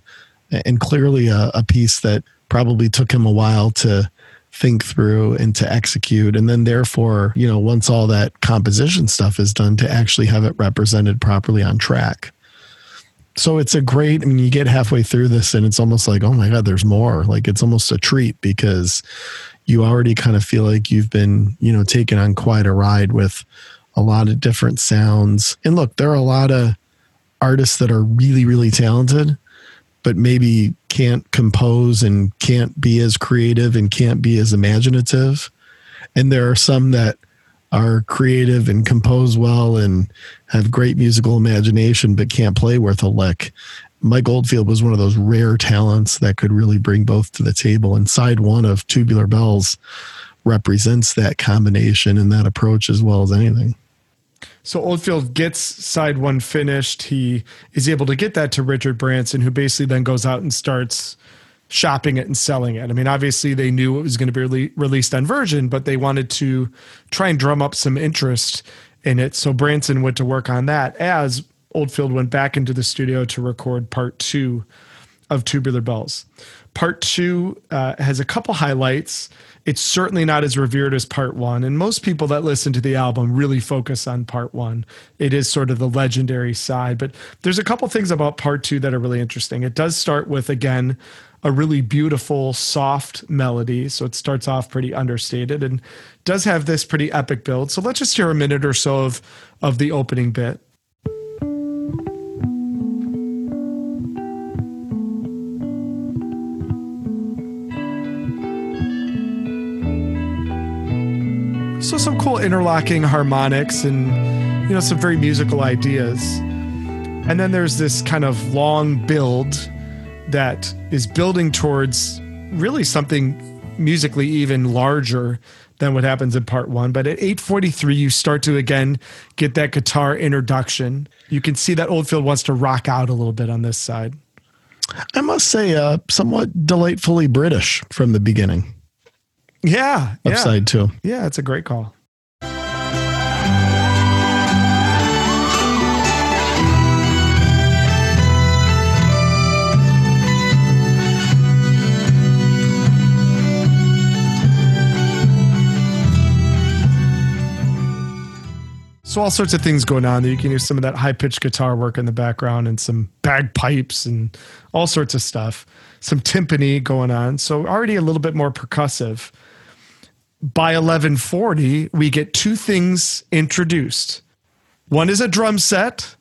and clearly a piece that probably took him a while to think through and to execute. And then therefore, you know, once all that composition stuff is done, to actually have it represented properly on track. So it's a great, I mean, you get halfway through this and it's almost like, oh my God, there's more. Like it's almost a treat because you already kind of feel like you've been, you know, taken on quite a ride with a lot of different sounds. And look, there are a lot of artists that are really, really talented, but maybe can't compose and can't be as creative and can't be as imaginative. And there are some that are creative and compose well and have great musical imagination, but can't play worth a lick. Mike Oldfield was one of those rare talents that could really bring both to the table. And side one of Tubular Bells represents that combination and that approach as well as anything. So Oldfield gets side one finished. He is able to get that to Richard Branson, who basically then goes out and starts shopping it and selling it. I mean, obviously they knew it was going to be released on Virgin, but they wanted to try and drum up some interest in it. So Branson went to work on that as Oldfield went back into the studio to record part two of Tubular Bells. Part two has a couple highlights. It's certainly not as revered as part one. And most people that listen to the album really focus on part one. It is sort of the legendary side, but there's a couple things about part two that are really interesting. It does start with, again, a really beautiful, soft melody. So it starts off pretty understated and does have this pretty epic build. So let's just hear a minute or so of the opening bit. So some cool interlocking harmonics and, you know, some very musical ideas. And then there's this kind of long build that is building towards really something musically even larger than what happens in part one. But at 8:43, you start to, again, get that guitar introduction. You can see that Oldfield wants to rock out a little bit on this side. I must say, somewhat delightfully British from the beginning. Yeah. Upside two. Yeah, it's a great call. So all sorts of things going on there. You can hear some of that high-pitched guitar work in the background and some bagpipes and all sorts of stuff. Some timpani going on. So already a little bit more percussive. By 11:40, we get two things introduced. One is a drum set.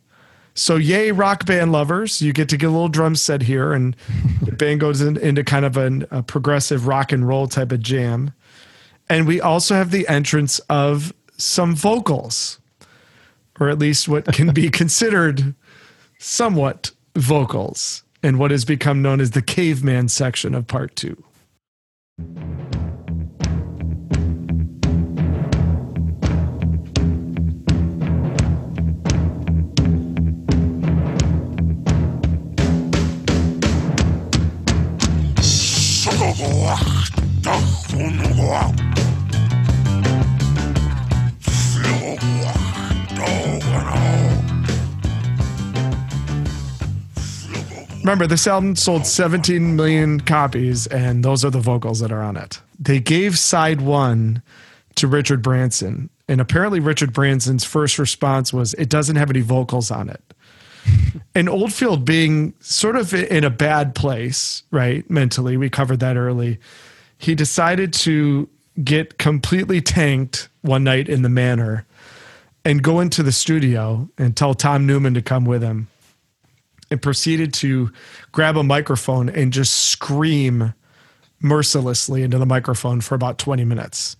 So yay, rock band lovers. You get to get a little drum set here, and the band goes into kind of a progressive rock and roll type of jam. And we also have the entrance of some vocals, or at least what can be considered somewhat vocals, in what has become known as the caveman section of part two. Remember, this album sold 17 million copies, and those are the vocals that are on it. They gave side one to Richard Branson, and apparently Richard Branson's first response was, it doesn't have any vocals on it. And Oldfield being sort of in a bad place, right, mentally, we covered that early, he decided to get completely tanked one night in the Manor and go into the studio and tell Tom Newman to come with him. And proceeded to grab a microphone and just scream mercilessly into the microphone for about 20 minutes.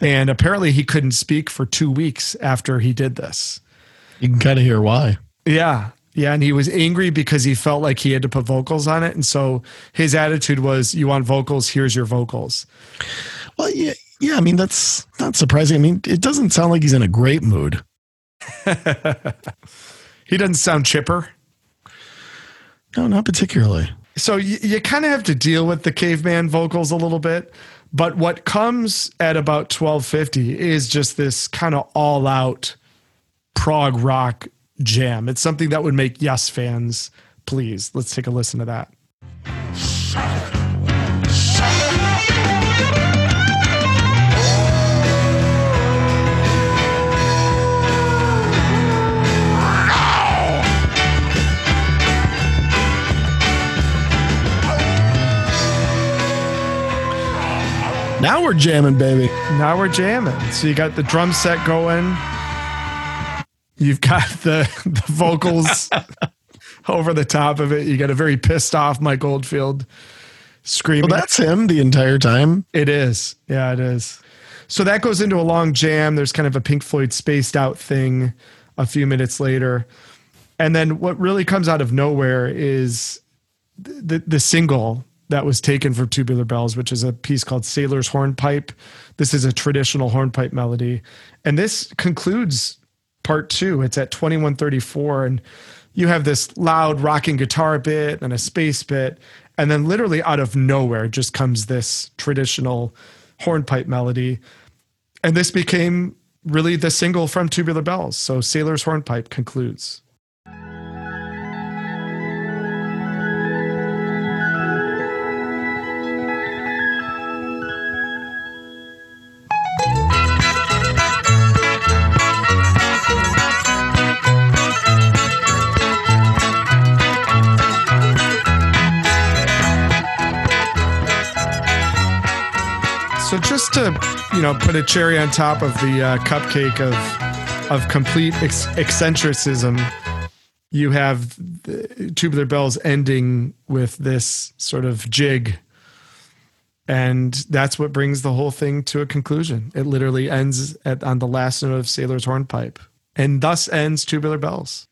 And apparently he couldn't speak for 2 weeks after he did this. You can kind of hear why. Yeah. Yeah. And he was angry because he felt like he had to put vocals on it. And so his attitude was, you want vocals, here's your vocals. Well, yeah. Yeah. I mean, that's not surprising. I mean, it doesn't sound like he's in a great mood. He doesn't sound chipper. No, not particularly. So you kind of have to deal with the caveman vocals a little bit, but what comes at about 12:50 is just this kind of all-out prog rock jam. It's something that would make Yes fans pleased. Let's take a listen to that. Now we're jamming, baby. Now we're jamming. So you got the drum set going. You've got the vocals over the top of it. You got a very pissed off Mike Oldfield screaming. Well, that's him the entire time. It is. Yeah, it is. So that goes into a long jam. There's kind of a Pink Floyd spaced out thing a few minutes later. And then what really comes out of nowhere is the single that was taken from Tubular Bells, which is a piece called Sailor's Hornpipe. This is a traditional hornpipe melody. And this concludes part two. It's at 21:34, and you have this loud rocking guitar bit and a space bit. And then literally out of nowhere just comes this traditional hornpipe melody. And this became really the single from Tubular Bells. So Sailor's Hornpipe concludes. So just to, you know, put a cherry on top of the cupcake of complete eccentricism, you have Tubular Bells ending with this sort of jig And that's what brings the whole thing to a conclusion. It literally ends on the last note of Sailor's Hornpipe. And thus ends Tubular Bells.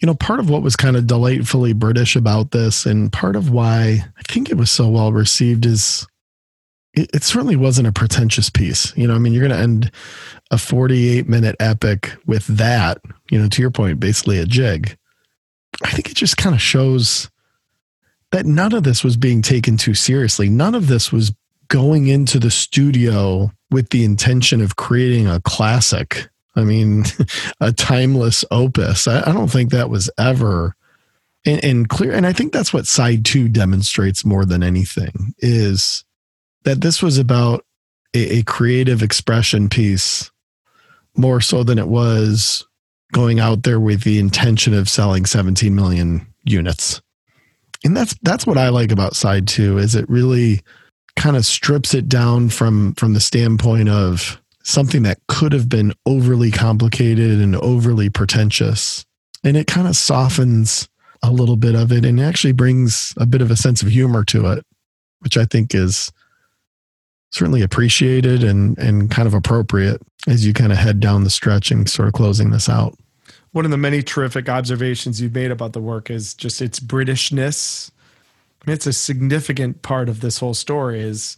You know, part of what was kind of delightfully British about this, and part of why I think it was so well received, is it certainly wasn't a pretentious piece. You know, I mean, you're going to end a 48-minute epic with that, you know, to your point, basically a jig. I think it just kind of shows that none of this was being taken too seriously. None of this was going into the studio with the intention of creating a classic. I mean, a timeless opus. I don't think that was ever and clear. And I think that's what side two demonstrates more than anything, is that this was about a creative expression piece more so than it was going out there with the intention of selling 17 million units. And that's what I like about side two, is it really kind of strips it down from the standpoint of something that could have been overly complicated and overly pretentious. And it kind of softens a little bit of it and actually brings a bit of a sense of humor to it, which I think is certainly appreciated and kind of appropriate as you kind of head down the stretch and sort of closing this out. One of the many terrific observations you've made about the work is just its Britishness. It's a significant part of this whole story is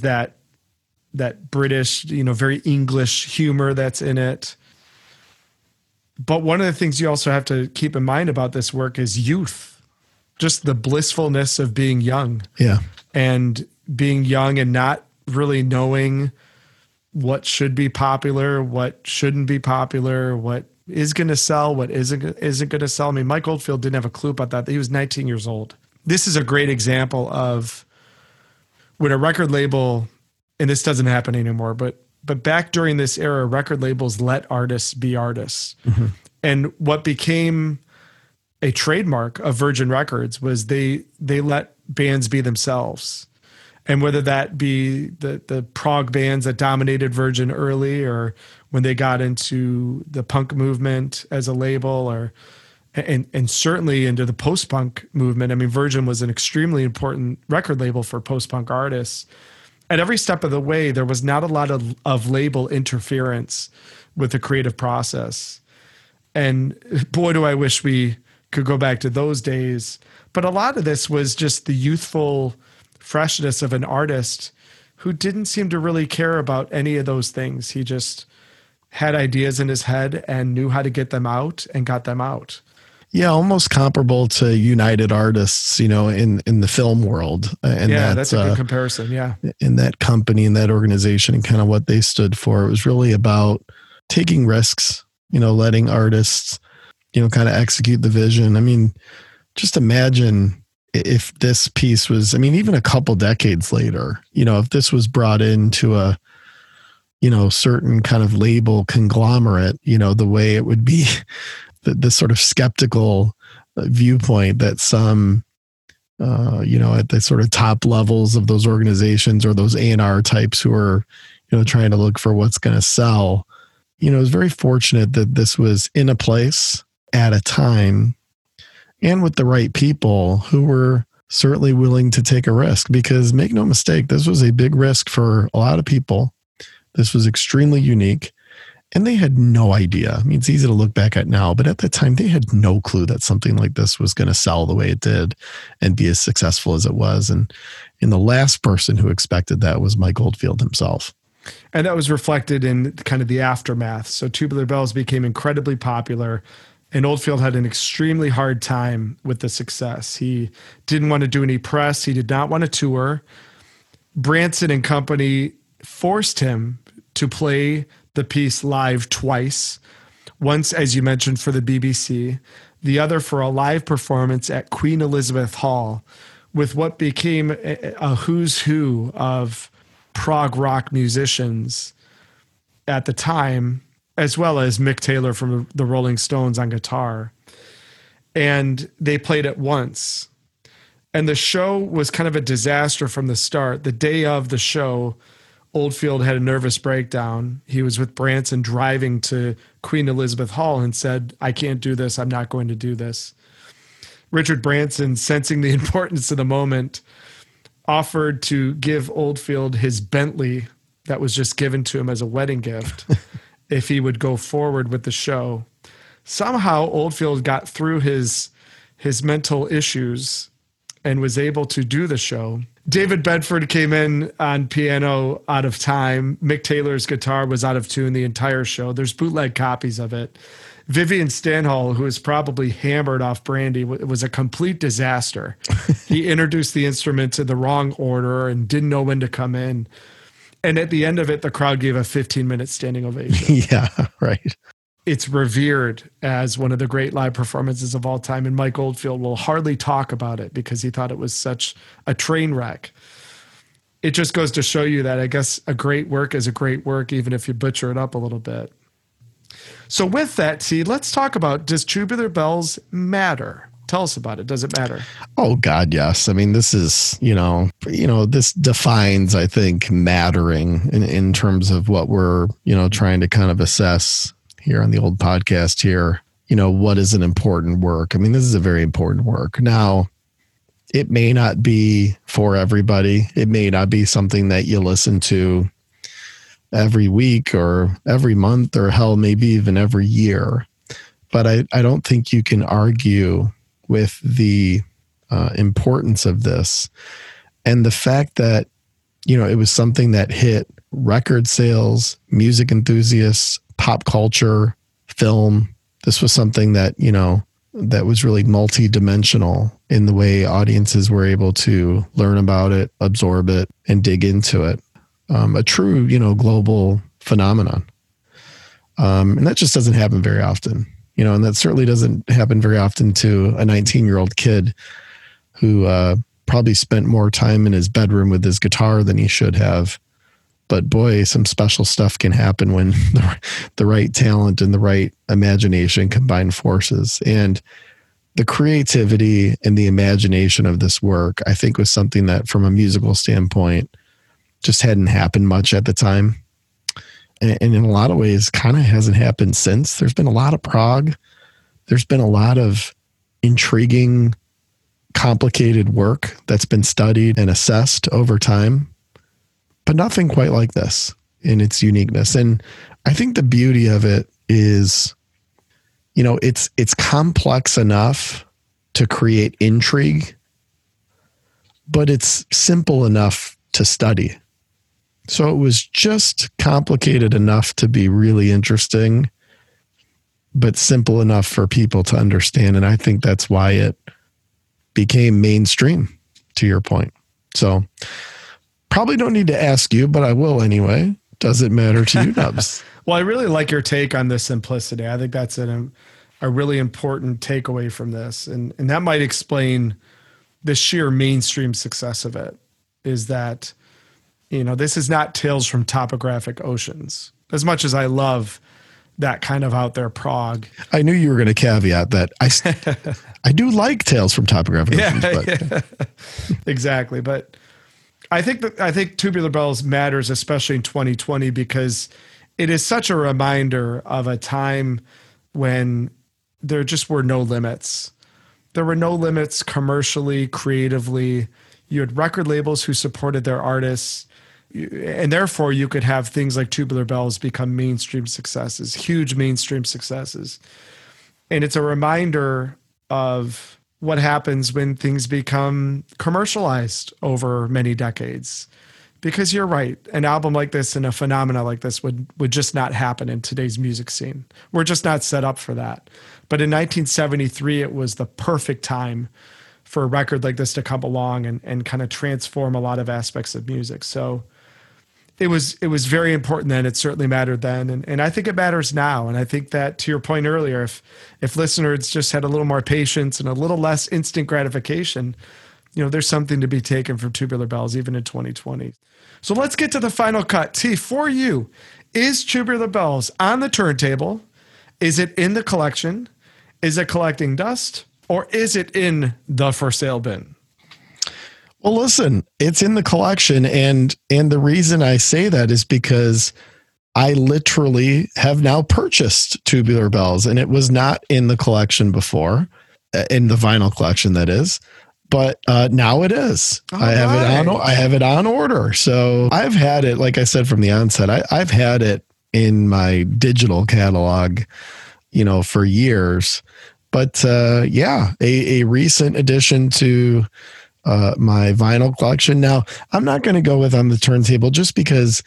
that British, you know, very English humor that's in it. But one of the things you also have to keep in mind about this work is youth, just the blissfulness of being young. Yeah. And being young and not really knowing what should be popular, what shouldn't be popular, what is going to sell, what isn't going to sell. I mean, Mike Oldfield didn't have a clue about that. He was 19 years old. This is a great example of when a record label, and this doesn't happen anymore, but back during this era, record labels let artists be artists. Mm-hmm. And what became a trademark of Virgin Records was they let bands be themselves. And whether that be the prog bands that dominated Virgin early, or when they got into the punk movement as a label, or and certainly into the post-punk movement. I mean, Virgin was an extremely important record label for post-punk artists. At every step of the way, there was not a lot of label interference with the creative process. And boy, do I wish we could go back to those days. But a lot of this was just the youthful freshness of an artist who didn't seem to really care about any of those things. He just had ideas in his head and knew how to get them out and got them out. Yeah, almost comparable to United Artists, you know, in the film world. And yeah, that's a good comparison, yeah. In that company, in that organization, and kind of what they stood for. It was really about taking risks, you know, letting artists, you know, kind of execute the vision. I mean, just imagine if this piece was, I mean, even a couple decades later, you know, if this was brought into a, you know, certain kind of label conglomerate, you know, the way it would be, the sort of skeptical viewpoint that some, you know, at the sort of top levels of those organizations, or those A&R types who are, you know, trying to look for what's going to sell. You know, it was very fortunate that this was in a place at a time and with the right people who were certainly willing to take a risk, because make no mistake, this was a big risk for a lot of people. This was extremely unique, and they had no idea. I mean, it's easy to look back at now, but at the time they had no clue that something like this was going to sell the way it did and be as successful as it was. And the last person who expected that was Mike Oldfield himself. And that was reflected in kind of the aftermath. So Tubular Bells became incredibly popular, and Oldfield had an extremely hard time with the success. He didn't want to do any press. He did not want to tour. Branson and company forced him to play the piece live twice. Once, as you mentioned, for the BBC, the other for a live performance at Queen Elizabeth Hall with what became a who's who of prog rock musicians at the time, as well as Mick Taylor from the Rolling Stones on guitar. And they played it once. And the show was kind of a disaster from the start. The day of the show, Oldfield had a nervous breakdown. He was with Branson driving to Queen Elizabeth Hall and said, "I can't do this. I'm not going to do this." Richard Branson, sensing the importance of the moment, offered to give Oldfield his Bentley that was just given to him as a wedding gift if he would go forward with the show. Somehow Oldfield got through his mental issues and was able to do the show. David Bedford came in on piano out of time. Mick Taylor's guitar was out of tune the entire show. There's bootleg copies of it. Vivian Stanshall, who was probably hammered off brandy, was a complete disaster. He introduced the instruments in the wrong order and didn't know when to come in. And at the end of it, the crowd gave a 15-minute standing ovation. Yeah, right. It's revered as one of the great live performances of all time, and Mike Oldfield will hardly talk about it because he thought it was such a train wreck. It just goes to show you that, I guess, a great work is a great work, even if you butcher it up a little bit. So with that, T, let's talk about, does Tubular Bells matter? Tell us about it. Does it matter? Oh, God, yes. I mean, this is, this defines, I think, mattering in terms of what we're, trying to kind of assess here on the old podcast here. What is an important work? I mean, this is a very important work. Now, it may not be for everybody. It may not be something that you listen to every week or every month or hell, maybe even every year. But I don't think you can argue with the importance of this and the fact that, it was something that hit record sales, music enthusiasts, pop culture, film. This was something that, that was really multi-dimensional in the way audiences were able to learn about it, absorb it, and dig into it. A true, global phenomenon. And that just doesn't happen very often, and that certainly doesn't happen very often to a 19-year-old kid who probably spent more time in his bedroom with his guitar than he should have. But boy, some special stuff can happen when the right talent and the right imagination combine forces. And the creativity and the imagination of this work, I think, was something that, from a musical standpoint, just hadn't happened much at the time. And in a lot of ways, kind of hasn't happened since. There's been a lot of prog. There's been a lot of intriguing, complicated work that's been studied and assessed over time. But nothing quite like this in its uniqueness. And I think the beauty of it is, it's complex enough to create intrigue, but it's simple enough to study. So it was just complicated enough to be really interesting, but simple enough for people to understand. And I think that's why it became mainstream, to your point. So probably don't need to ask you, but I will anyway. Does it matter to you, Nubs? Well, I really like your take on the simplicity. I think that's a really important takeaway from this. And that might explain the sheer mainstream success of it, is that, this is not Tales from Topographic Oceans. As much as I love that kind of out there prog. I knew you were going to caveat that. I do like Tales from Topographic Oceans. Yeah, but. Yeah. Exactly. But I think Tubular Bells matters, especially in 2020, because it is such a reminder of a time when there just were no limits. There were no limits commercially, creatively. You had record labels who supported their artists, and therefore you could have things like Tubular Bells become mainstream successes, huge mainstream successes. And it's a reminder of what happens when things become commercialized over many decades. Because you're right, an album like this and a phenomena like this would just not happen in today's music scene. We're just not set up for that. But in 1973, it was the perfect time for a record like this to come along and kind of transform a lot of aspects of music. So it was very important then. It certainly mattered then. And I think it matters now. And I think that, to your point earlier, if listeners just had a little more patience and a little less instant gratification, there's something to be taken from Tubular Bells, even in 2020. So let's get to the final cut. T, for you, is Tubular Bells on the turntable? Is it in the collection? Is it collecting dust? Or is it in the for sale bin? Well, listen, it's in the collection, and the reason I say that is because I literally have now purchased Tubular Bells, and it was not in the collection before, in the vinyl collection, that is. but now it is. I have it on order. So I've had it, like I said from the onset, I've had it in my digital catalog, for years. But yeah, a recent addition to my vinyl collection. Now, I'm not going to go with On the Turntable just because,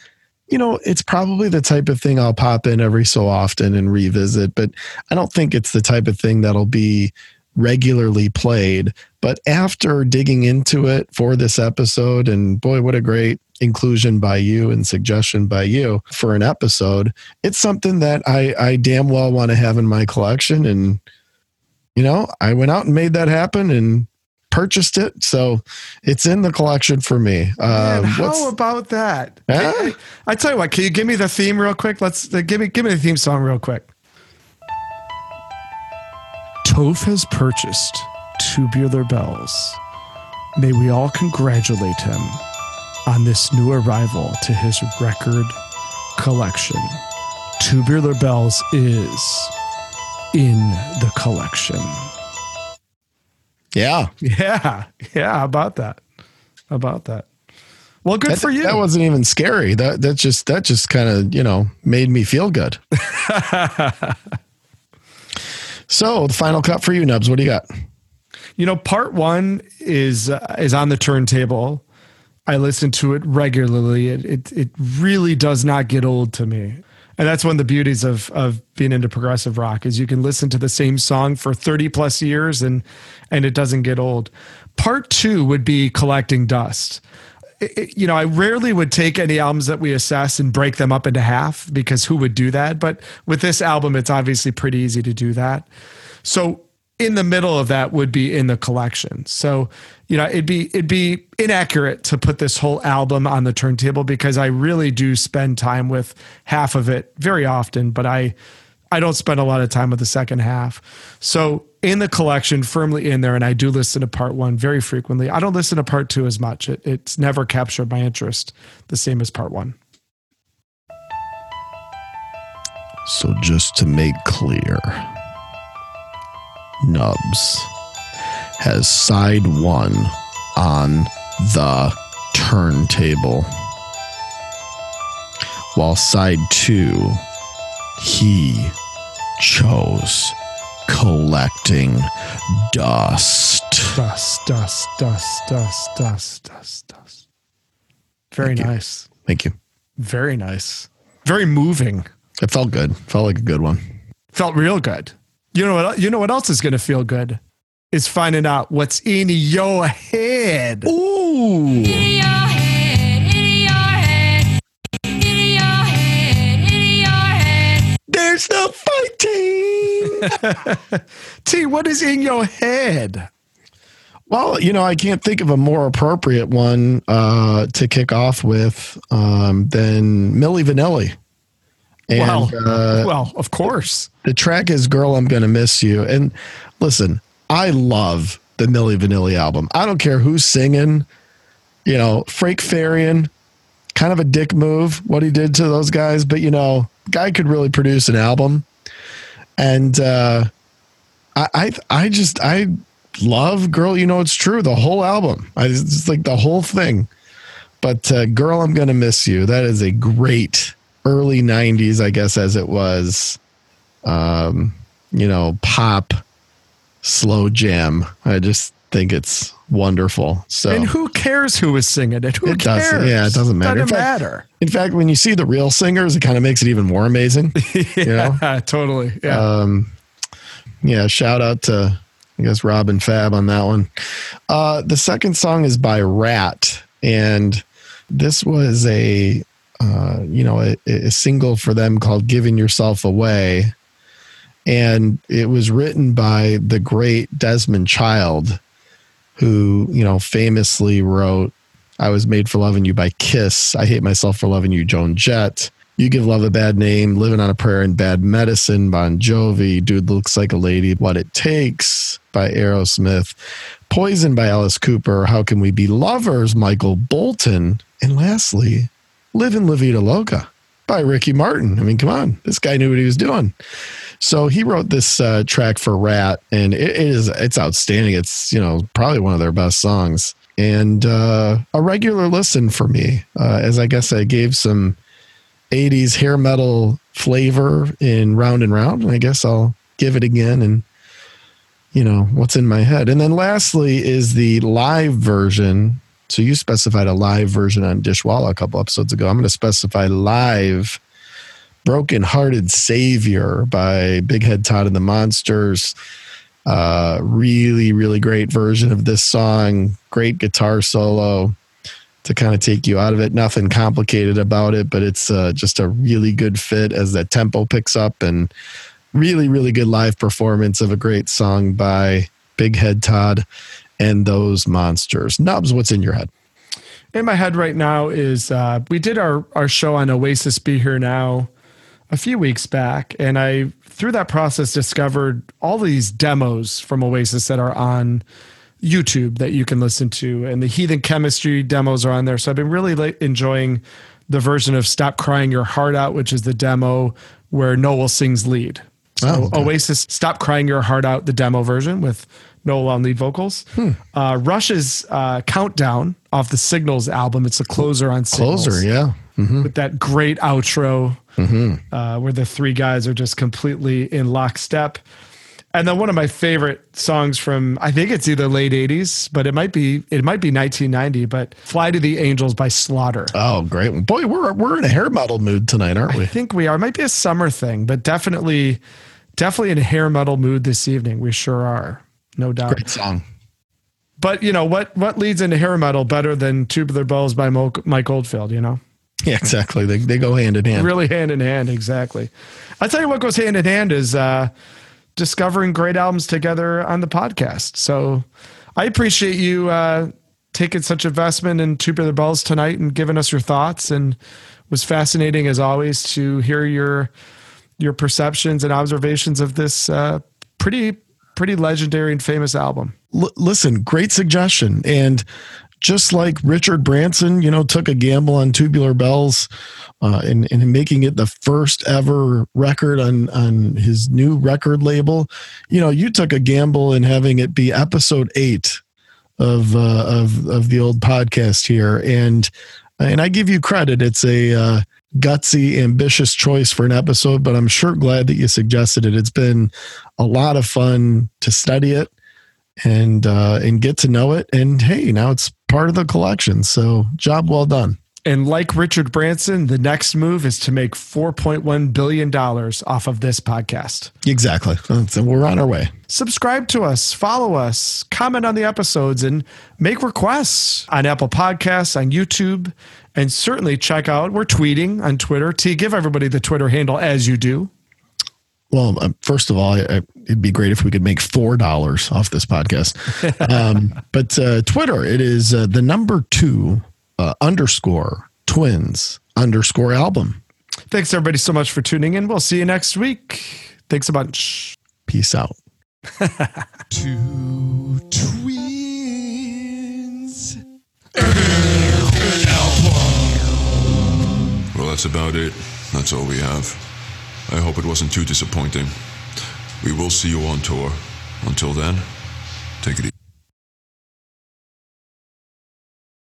it's probably the type of thing I'll pop in every so often and revisit, but I don't think it's the type of thing that'll be regularly played. But after digging into it for this episode, and boy, what a great inclusion by you and suggestion by you for an episode, it's something that I damn well want to have in my collection. And, I went out and made that happen and purchased it, so it's in the collection for me. Man, how about that? Huh? I tell you what, can you give me the theme real quick? Let's give me the theme song real quick. Toph has purchased Tubular Bells. May we all congratulate him on this new arrival to his record collection. Tubular Bells is in the collection. Yeah. How about that? Well, good for you. That wasn't even scary. That just kind of, made me feel good. So the final cut for you, Nubs, what do you got? Part one is On the Turntable. I listen to it regularly. It really does not get old to me. And that's one of the beauties of being into progressive rock, is you can listen to the same song for 30 plus years and it doesn't get old. Part two would be Collecting Dust. I rarely would take any albums that we assess and break them up into half, because who would do that? But with this album, it's obviously pretty easy to do that. So in the middle of that would be in the collection. So, it'd be inaccurate to put this whole album on the turntable, because I really do spend time with half of it very often, but I don't spend a lot of time with the second half. So in the collection, firmly in there. And I do listen to part one very frequently. I don't listen to part two as much. It's never captured my interest the same as part one. So just to make clear, Nubs has side one on the turntable, while side two, he chose Collecting Dust. Dust. Very nice. Thank you. Very nice. Very moving. It felt good. Felt like a good one. Felt real good. You know what else is going to feel good? Is finding out what's in your head. Ooh. In your head, in your head, in your head, in your head. There's no fighting. T, what is in your head? Well, I can't think of a more appropriate one to kick off with than Milli Vanilli. And, well, of course. The track is Girl, I'm Gonna Miss You. And listen, I love the Milli Vanilli album. I don't care who's singing. Frank Farian, kind of a dick move, what he did to those guys. But, guy could really produce an album. And I love Girl, It's True, the whole album. It's like the whole thing. But Girl, I'm Gonna Miss You, that is a great early 90s, I guess, as it was, pop slow jam. I just think it's wonderful. So, and who cares who is singing it? Who cares? It doesn't matter. In fact, when you see the real singers, it kind of makes it even more amazing. Totally. Yeah. Shout out to, I guess, Rob and Fab on that one. The second song is by Rat, and this was a single for them called Giving Yourself Away. And it was written by the great Desmond Child, who, famously wrote, I Was Made for Loving You by Kiss. I Hate Myself for Loving You, Joan Jett. You Give Love a Bad Name, Living on a Prayer and Bad Medicine, Bon Jovi. Dude Looks Like a Lady, What It Takes by Aerosmith. Poison by Alice Cooper. How Can We Be Lovers, Michael Bolton. And lastly, Livin' La Vida Loca by Ricky Martin. I mean, come on. This guy knew what he was doing. So he wrote this track for Rat, and it's outstanding. It's, you know, probably one of their best songs, and a regular listen for me, as I guess I gave some 80s hair metal flavor in Round and Round, and I guess I'll give it again and, you know, what's in my head. And then lastly is the live version. So you specified a live version on Dishwalla a couple episodes ago. I'm going to specify live Broken Hearted Savior by Big Head Todd and the Monsters. Really, really great version of this song. Great guitar solo to kind of take you out of it. Nothing complicated about it, but it's just a really good fit as that tempo picks up, and really, really good live performance of a great song by Big Head Todd and those Monsters. Nubs, what's in your head? In my head right now is we did our show on Oasis Be Here Now a few weeks back, and I, through that process, discovered all these demos from Oasis that are on YouTube that you can listen to, and the Heathen Chemistry demos are on there. So I've been really enjoying the version of Stop Crying Your Heart Out, which is the demo where Noel sings lead. So Oasis, Stop Crying Your Heart Out, the demo version with Noel on lead vocals. Rush's Countdown off the Signals album. It's a closer on Signals. Closer, yeah. Mm-hmm. With that great outro where the three guys are just completely in lockstep. And then one of my favorite songs from, I think it's either late 80s, but it might be 1990, but Fly to the Angels by Slaughter. Oh, great one. Boy, we're in a hair metal mood tonight, aren't we? I think we are. It might be a summer thing, but definitely in a hair metal mood this evening. We sure are. No doubt. Great song. But, you know, what leads into hair metal better than Tubular Bells by Mike Oldfield, you know? Yeah, exactly. They go hand in hand. Really hand in hand, exactly. I'll tell you what goes hand in hand is discovering great albums together on the podcast. So I appreciate you taking such investment in Tubular Bells tonight and giving us your thoughts, and was fascinating as always to hear your perceptions and observations of this pretty legendary and famous album. Listen, great suggestion. And just like Richard Branson, you know, took a gamble on Tubular Bells and making it the first ever record on his new record label, you know, you took a gamble in having it be episode 8 of the old podcast here. And I give you credit. It's a gutsy, ambitious choice for an episode, but I'm sure glad that you suggested it. It's been a lot of fun to study it and get to know it. And hey, now it's part of the collection. So job well done. And like Richard Branson, the next move is to make $4.1 billion off of this podcast. Exactly. So we're on our way. Subscribe to us, follow us, comment on the episodes, and make requests on Apple Podcasts, on YouTube, and certainly check out, we're tweeting on Twitter. T, give everybody the Twitter handle as you do. Well, first of all, it'd be great if we could make $4 off this podcast. But Twitter, it is the number 2 _twins_album. Thanks, everybody, so much for tuning in. We'll see you next week. Thanks a bunch. Peace out. 2 twins. Well, that's about it. That's all we have. I hope it wasn't too disappointing. We will see you on tour. Until then, take it easy.